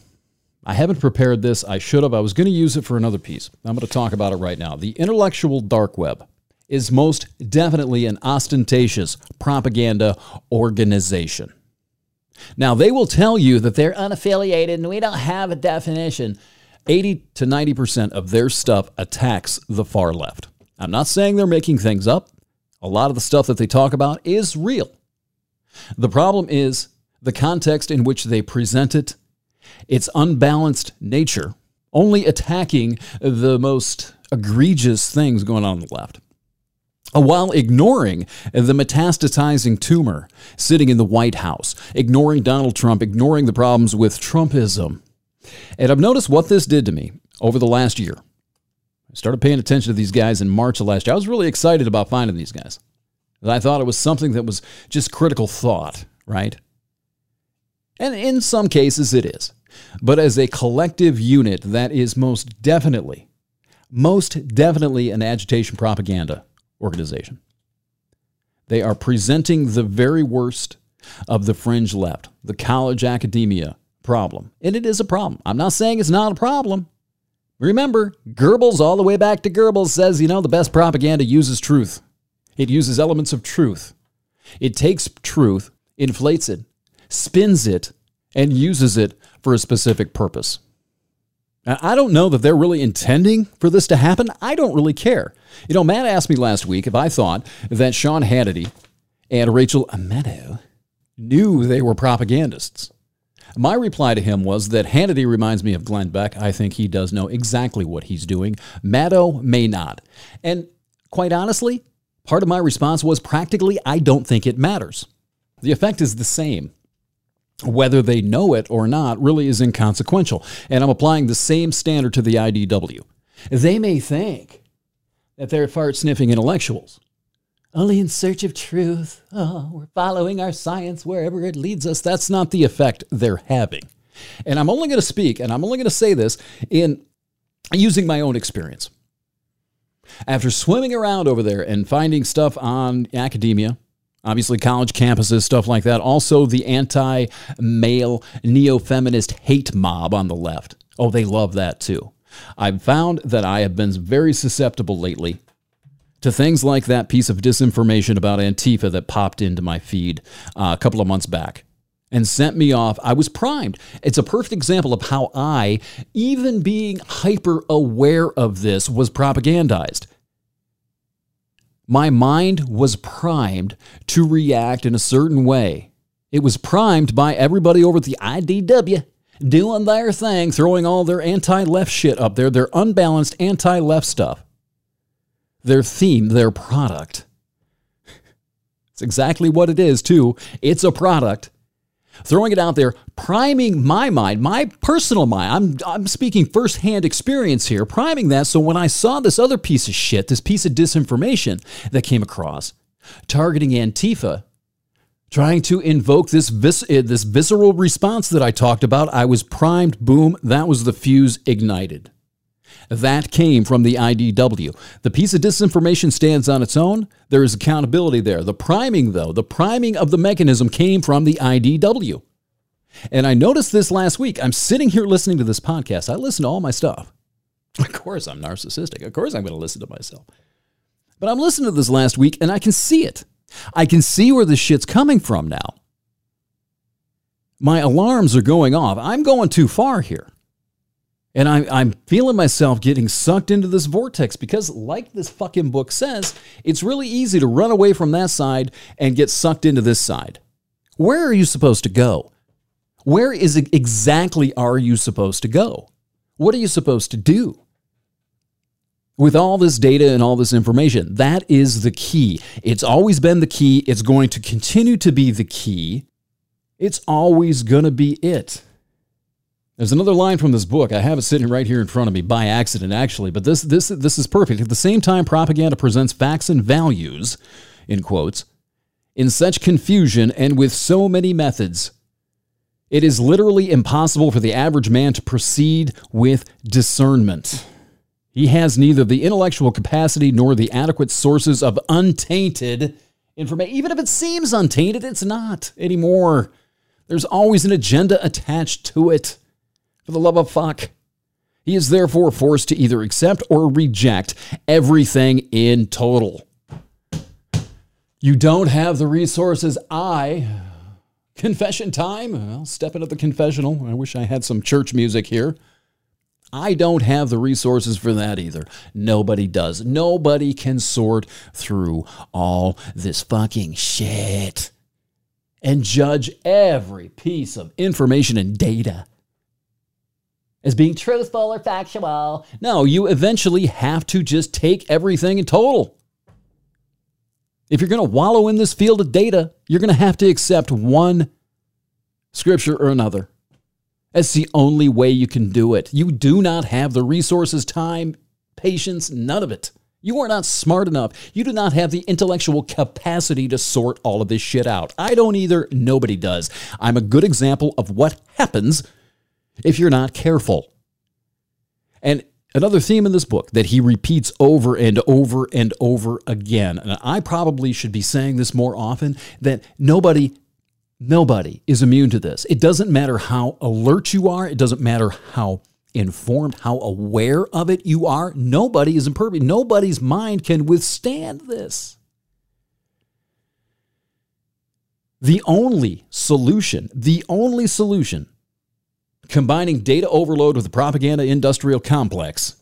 I haven't prepared this. I should have. I was going to use it for another piece. I'm going to talk about it right now. The intellectual dark web is most definitely an ostentatious propaganda organization. Now, they will tell you that they're unaffiliated and we don't have a definition. 80 to 90% of their stuff attacks the far left. I'm not saying they're making things up. A lot of the stuff that they talk about is real. The problem is the context in which they present it, its unbalanced nature, only attacking the most egregious things going on the left, while ignoring the metastasizing tumor sitting in the White House, ignoring Donald Trump, ignoring the problems with Trumpism. And I've noticed what this did to me over the last year. I started paying attention to these guys in March of last year. I was really excited about finding these guys. I thought it was something that was just critical thought, right? And in some cases it is. But as a collective unit, that is most definitely an agitation propaganda organization. They are presenting the very worst of the fringe left, the college academia problem. And it is a problem. I'm not saying it's not a problem. Remember, Goebbels, all the way back to Goebbels, says, you know, the best propaganda uses truth. It uses elements of truth. It takes truth, inflates it, spins it, and uses it for a specific purpose. Now, I don't know that they're really intending for this to happen. I don't really care. You know, Matt asked me last week if I thought that Sean Hannity and Rachel Maddow knew they were propagandists. My reply to him was that Hannity reminds me of Glenn Beck. I think he does know exactly what he's doing. Maddow may not. And quite honestly, part of my response was practically, I don't think it matters. The effect is the same. Whether they know it or not really is inconsequential. And I'm applying the same standard to the IDW. They may think that they're fart-sniffing intellectuals. Only in search of truth. Oh, we're following our science wherever it leads us. That's not the effect they're having. And I'm only going to speak, and I'm only going to say this, in using my own experience. After swimming around over there and finding stuff on academia, obviously, college campuses, stuff like that. Also, the anti-male, neo-feminist hate mob on the left. Oh, they love that, too. I've found that I have been very susceptible lately to things like that piece of disinformation about Antifa that popped into my feed a couple of months back and sent me off. I was primed. It's a perfect example of how I, even being hyper-aware of this, was propagandized. My mind was primed to react in a certain way. It was primed by everybody over at the IDW doing their thing, throwing all their anti-left shit up there, their unbalanced anti-left stuff, their theme, their product. It's exactly what it is, too. It's a product. Throwing it out there, priming my mind, my personal mind. I'm speaking firsthand experience here, priming that so when I saw this other piece of shit, this piece of disinformation that came across, targeting Antifa, trying to invoke this visceral response that I talked about. I was primed, boom, that was the fuse ignited. That came from the IDW. The piece of disinformation stands on its own. There is accountability there. The priming, though, the priming of the mechanism came from the IDW. And I noticed this last week. I'm sitting here listening to this podcast. I listen to all my stuff. Of course, I'm narcissistic. Of course, I'm going to listen to myself. But I'm listening to this last week, and I can see it. I can see where this shit's coming from now. My alarms are going off. I'm going too far here. And I'm feeling myself getting sucked into this vortex because, like this fucking book says, it's really easy to run away from that side and get sucked into this side. Where are you supposed to go? Where is it exactly are you supposed to go? What are you supposed to do with all this data and all this information? That is the key. It's always been the key. It's going to continue to be the key. It's always going to be it. There's another line from this book. I have it sitting right here in front of me by accident, actually, but this is perfect. At the same time, propaganda presents facts and values, in quotes, in such confusion and with so many methods, it is literally impossible for the average man to proceed with discernment. He has neither the intellectual capacity nor the adequate sources of untainted information. Even if it seems untainted, it's not anymore. There's always an agenda attached to it. For the love of fuck. He is therefore forced to either accept or reject everything in total. You don't have the resources. Confession time. I'll step into the confessional. I wish I had some church music here. I don't have the resources for that either. Nobody does. Nobody can sort through all this fucking shit and judge every piece of information and data as being truthful or factual. No, you eventually have to just take everything in total. If you're going to wallow in this field of data, you're going to have to accept one scripture or another. That's the only way you can do it. You do not have the resources, time, patience, none of it. You are not smart enough. You do not have the intellectual capacity to sort all of this shit out. I don't either. Nobody does. I'm a good example of what happens if you're not careful. And another theme in this book that he repeats over and over and over again, and I probably should be saying this more often, that nobody is immune to this. It doesn't matter how alert you are. It doesn't matter how informed, how aware of it you are. Nobody is impervious. Nobody's mind can withstand this. The only solution, combining data overload with the propaganda industrial complex.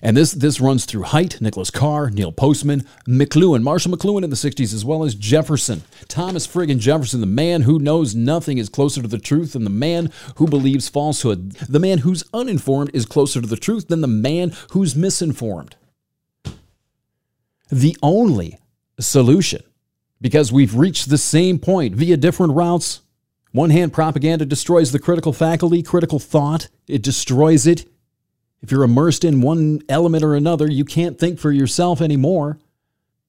And this runs through Haidt, Nicholas Carr, Neil Postman, McLuhan, Marshall McLuhan in the 60s, as well as Jefferson. Thomas friggin' Jefferson, the man who knows nothing is closer to the truth than the man who believes falsehood. The man who's uninformed is closer to the truth than the man who's misinformed. The only solution, because we've reached the same point via different routes. One hand, propaganda destroys the critical faculty, critical thought. It destroys it. If you're immersed in one element or another, you can't think for yourself anymore.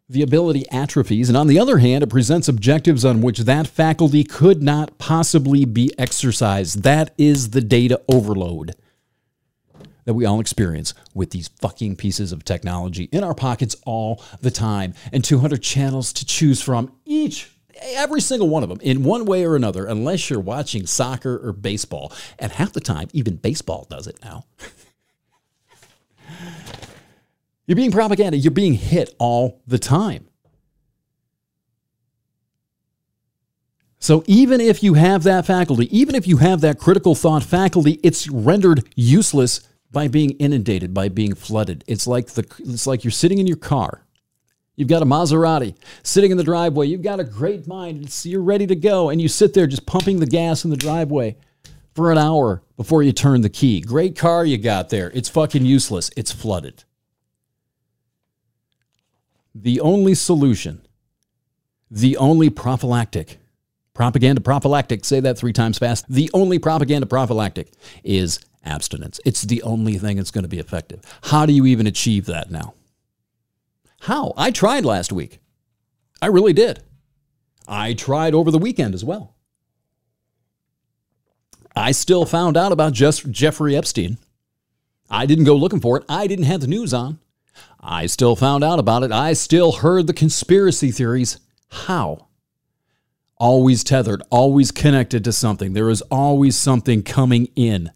The ability atrophies. And on the other hand, it presents objectives on which that faculty could not possibly be exercised. That is the data overload that we all experience with these fucking pieces of technology in our pockets all the time. And 200 channels to choose from each. Every single one of them in one way or another, unless you're watching soccer or baseball. And half the time, even baseball does it now. You're being propaganda. You're being hit all the time. So even if you have that faculty, even if you have that critical thought faculty, it's rendered useless by being inundated, by being flooded. It's like you're sitting in your car. You've got a Maserati sitting in the driveway. You've got a great mind. You're ready to go. And you sit there just pumping the gas in the driveway for an hour before you turn the key. Great car you got there. It's fucking useless. It's flooded. The only solution, the only prophylactic, propaganda prophylactic, say that 3 times fast, the only propaganda prophylactic is abstinence. It's the only thing that's going to be effective. How do you even achieve that now? How? I tried last week. I really did. I tried over the weekend as well. I still found out about Jeffrey Epstein. I didn't go looking for it. I didn't have the news on. I still found out about it. I still heard the conspiracy theories. How? Always tethered, always connected to something. There is always something coming in.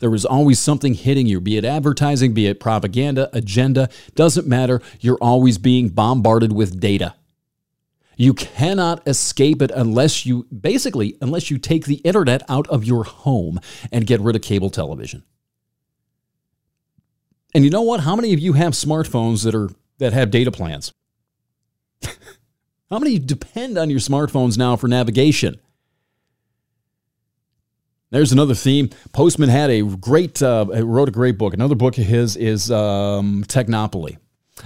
There is always something hitting you, be it advertising, be it propaganda, agenda. Doesn't matter. You're always being bombarded with data. You cannot escape it unless you take the internet out of your home and get rid of cable television. And you know what? How many of you have smartphones that have data plans? How many depend on your smartphones now for navigation? There's another theme. Postman had a great, wrote a great book. Another book of his is Technopoly.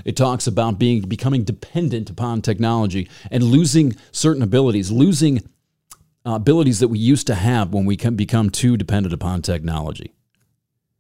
It talks about becoming dependent upon technology and losing certain abilities, losing abilities that we used to have when we become too dependent upon technology.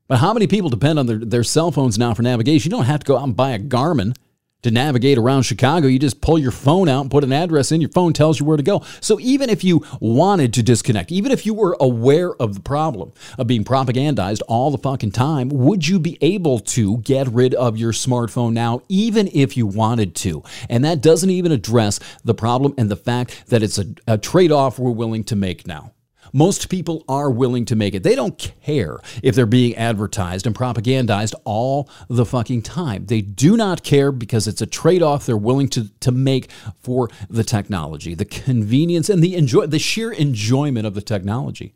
But how many people depend on their cell phones now for navigation? You don't have to go out and buy a Garmin to navigate around Chicago. You just pull your phone out and put an address in. Your phone tells you where to go. So even if you wanted to disconnect, even if you were aware of the problem of being propagandized all the fucking time, would you be able to get rid of your smartphone now, even if you wanted to? And that doesn't even address the problem and the fact that it's a trade-off we're willing to make now. Most people are willing to make it. They don't care if they're being advertised and propagandized all the fucking time. They do not care because it's a trade-off they're willing to make for the technology, the convenience, and the sheer enjoyment of the technology.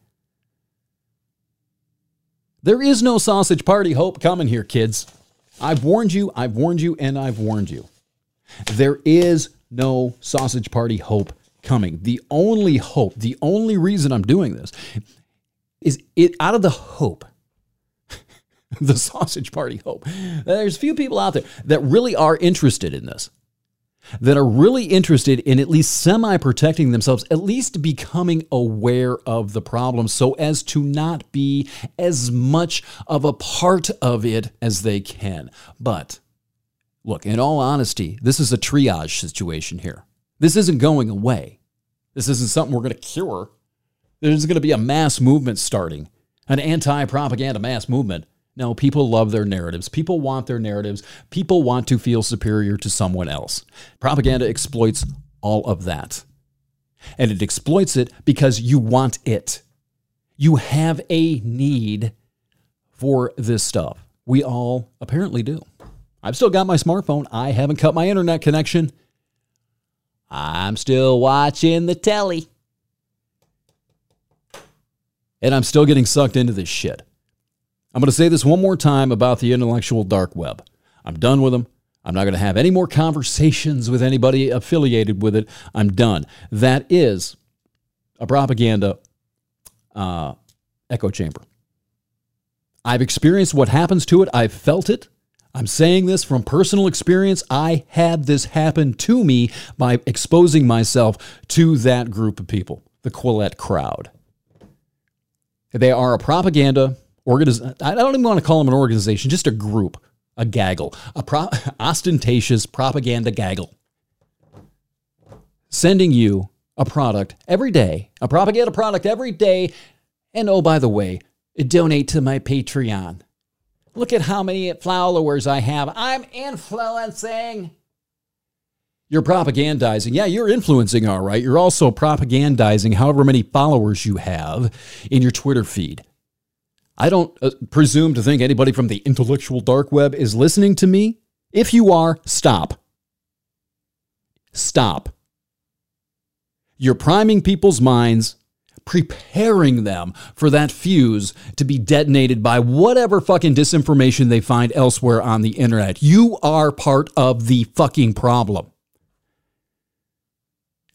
There is no sausage party hope coming here, kids. I've warned you. There is no sausage party hope coming. The only hope, the only reason I'm doing this is out of the hope, the sausage party hope. There's a few people out there that really are interested in this, that are really interested in at least semi-protecting themselves, at least becoming aware of the problem so as to not be as much of a part of it as they can. But look, in all honesty, this is a triage situation here. This isn't going away. This isn't something we're going to cure. There's going to be a mass movement starting, an anti-propaganda mass movement. No, people love their narratives. People want their narratives. People want to feel superior to someone else. Propaganda exploits all of that. And it exploits it because you want it. You have a need for this stuff. We all apparently do. I've still got my smartphone. I haven't cut my internet connection. I'm still watching the telly. And I'm still getting sucked into this shit. I'm going to say this one more time about the intellectual dark web. I'm done with them. I'm not going to have any more conversations with anybody affiliated with it. I'm done. That is a propaganda echo chamber. I've experienced what happens to it. I've felt it. I'm saying this from personal experience. I had this happen to me by exposing myself to that group of people, the Quillette crowd. They are a propaganda organization. I don't even want to call them an organization, just a group, a gaggle, ostentatious propaganda gaggle. Sending you a product every day, a propaganda product every day. And oh, by the way, donate to my Patreon. Look at how many followers I have. I'm influencing. You're propagandizing. Yeah, you're influencing, all right. You're also propagandizing however many followers you have in your Twitter feed. I don't presume to think anybody from the intellectual dark web is listening to me. If you are, stop. Stop. You're priming people's minds, preparing them for that fuse to be detonated by whatever fucking disinformation they find elsewhere on the internet. You are part of the fucking problem.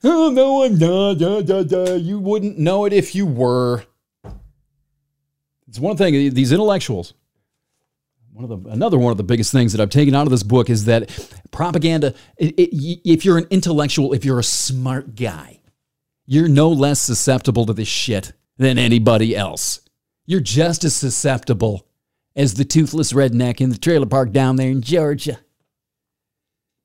Oh, no, I'm not. You wouldn't know it if you were. It's one thing, these intellectuals. Another one of the biggest things that I've taken out of this book is that propaganda, if you're an intellectual, if you're a smart guy, you're no less susceptible to this shit than anybody else. You're just as susceptible as the toothless redneck in the trailer park down there in Georgia.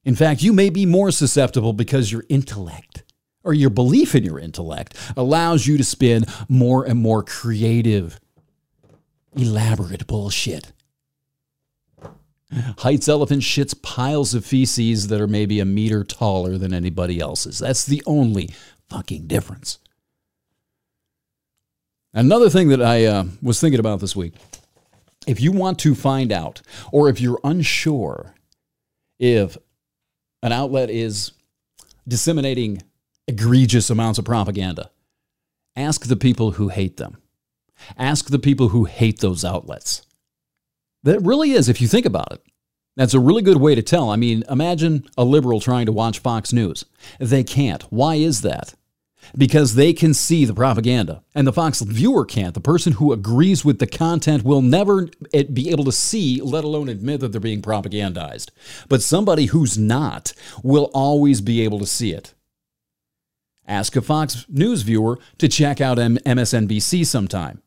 In fact, you may be more susceptible because your intellect or your belief in your intellect allows you to spin more and more creative, elaborate bullshit. Heights elephant shits piles of feces that are maybe a meter taller than anybody else's. That's the only fucking difference. Another thing that I was thinking about this week, if you want to find out, or if you're unsure if an outlet is disseminating egregious amounts of propaganda, ask the people who hate them. Ask the people who hate those outlets. That really is, if you think about it, that's a really good way to tell. I mean, imagine a liberal trying to watch Fox News. They can't. Why is that? Because they can see the propaganda, and the Fox viewer can't. The person who agrees with the content will never be able to see, let alone admit that they're being propagandized. But somebody who's not will always be able to see it. Ask a Fox News viewer to check out MSNBC sometime.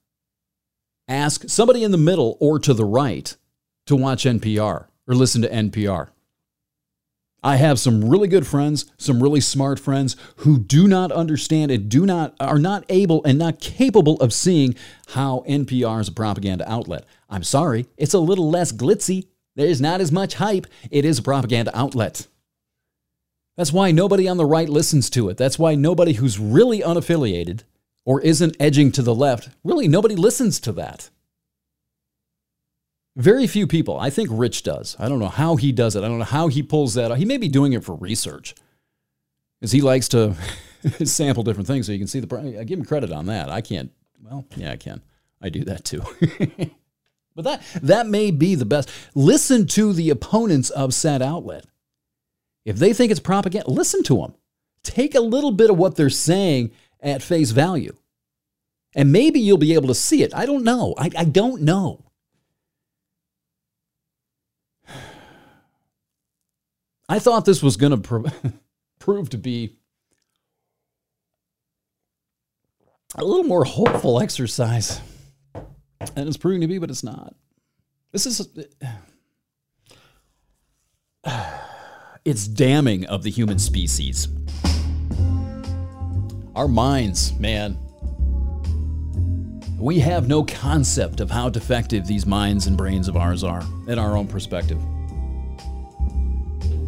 Ask somebody in the middle or to the right to watch NPR or listen to NPR. I have some really good friends, some really smart friends who do not understand and are not able and not capable of seeing how NPR is a propaganda outlet. I'm sorry, it's a little less glitzy. There's not as much hype. It is a propaganda outlet. That's why nobody on the right listens to it. That's why nobody who's really unaffiliated or isn't edging to the left, really nobody listens to that. Very few people. I think Rich does. I don't know how he does it. I don't know how he pulls that out. He may be doing it for research, because he likes to sample different things so you can see the... I give him credit on that. I can't... Well, yeah, I can. I do that too. But that may be the best. Listen to the opponents of said outlet. If they think it's propaganda, listen to them. Take a little bit of what they're saying at face value. And maybe you'll be able to see it. I don't know. I don't know. I thought this was going to prove to be a little more hopeful exercise than it's proving to be, but it's not. This is... It's damning of the human species. Our minds, man. We have no concept of how defective these minds and brains of ours are in our own perspective.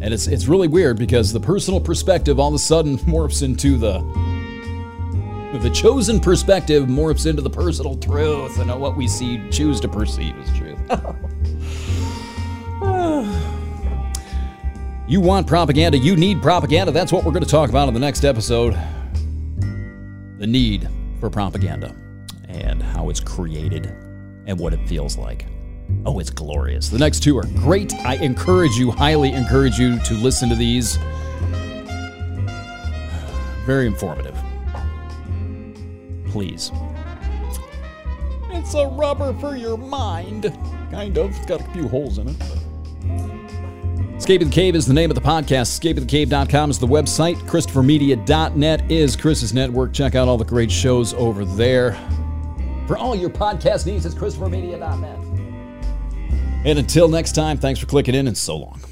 And it's really weird because the personal perspective all of a sudden morphs into the chosen perspective morphs into the personal truth and what we see choose to perceive as truth. You want propaganda, you need propaganda. That's what we're going to talk about in the next episode. The need for propaganda and how it's created and what it feels like. Oh, it's glorious. The next two are great. I encourage you, highly encourage you to listen to these. Very informative. Please. It's a rubber for your mind. Kind of. It's got a few holes in it. Escape of the Cave is the name of the podcast. Escapeofthecave.com is the website. ChristopherMedia.net is Chris's network. Check out all the great shows over there. For all your podcast needs, it's ChristopherMedia.net. And until next time, thanks for clicking in, and so long.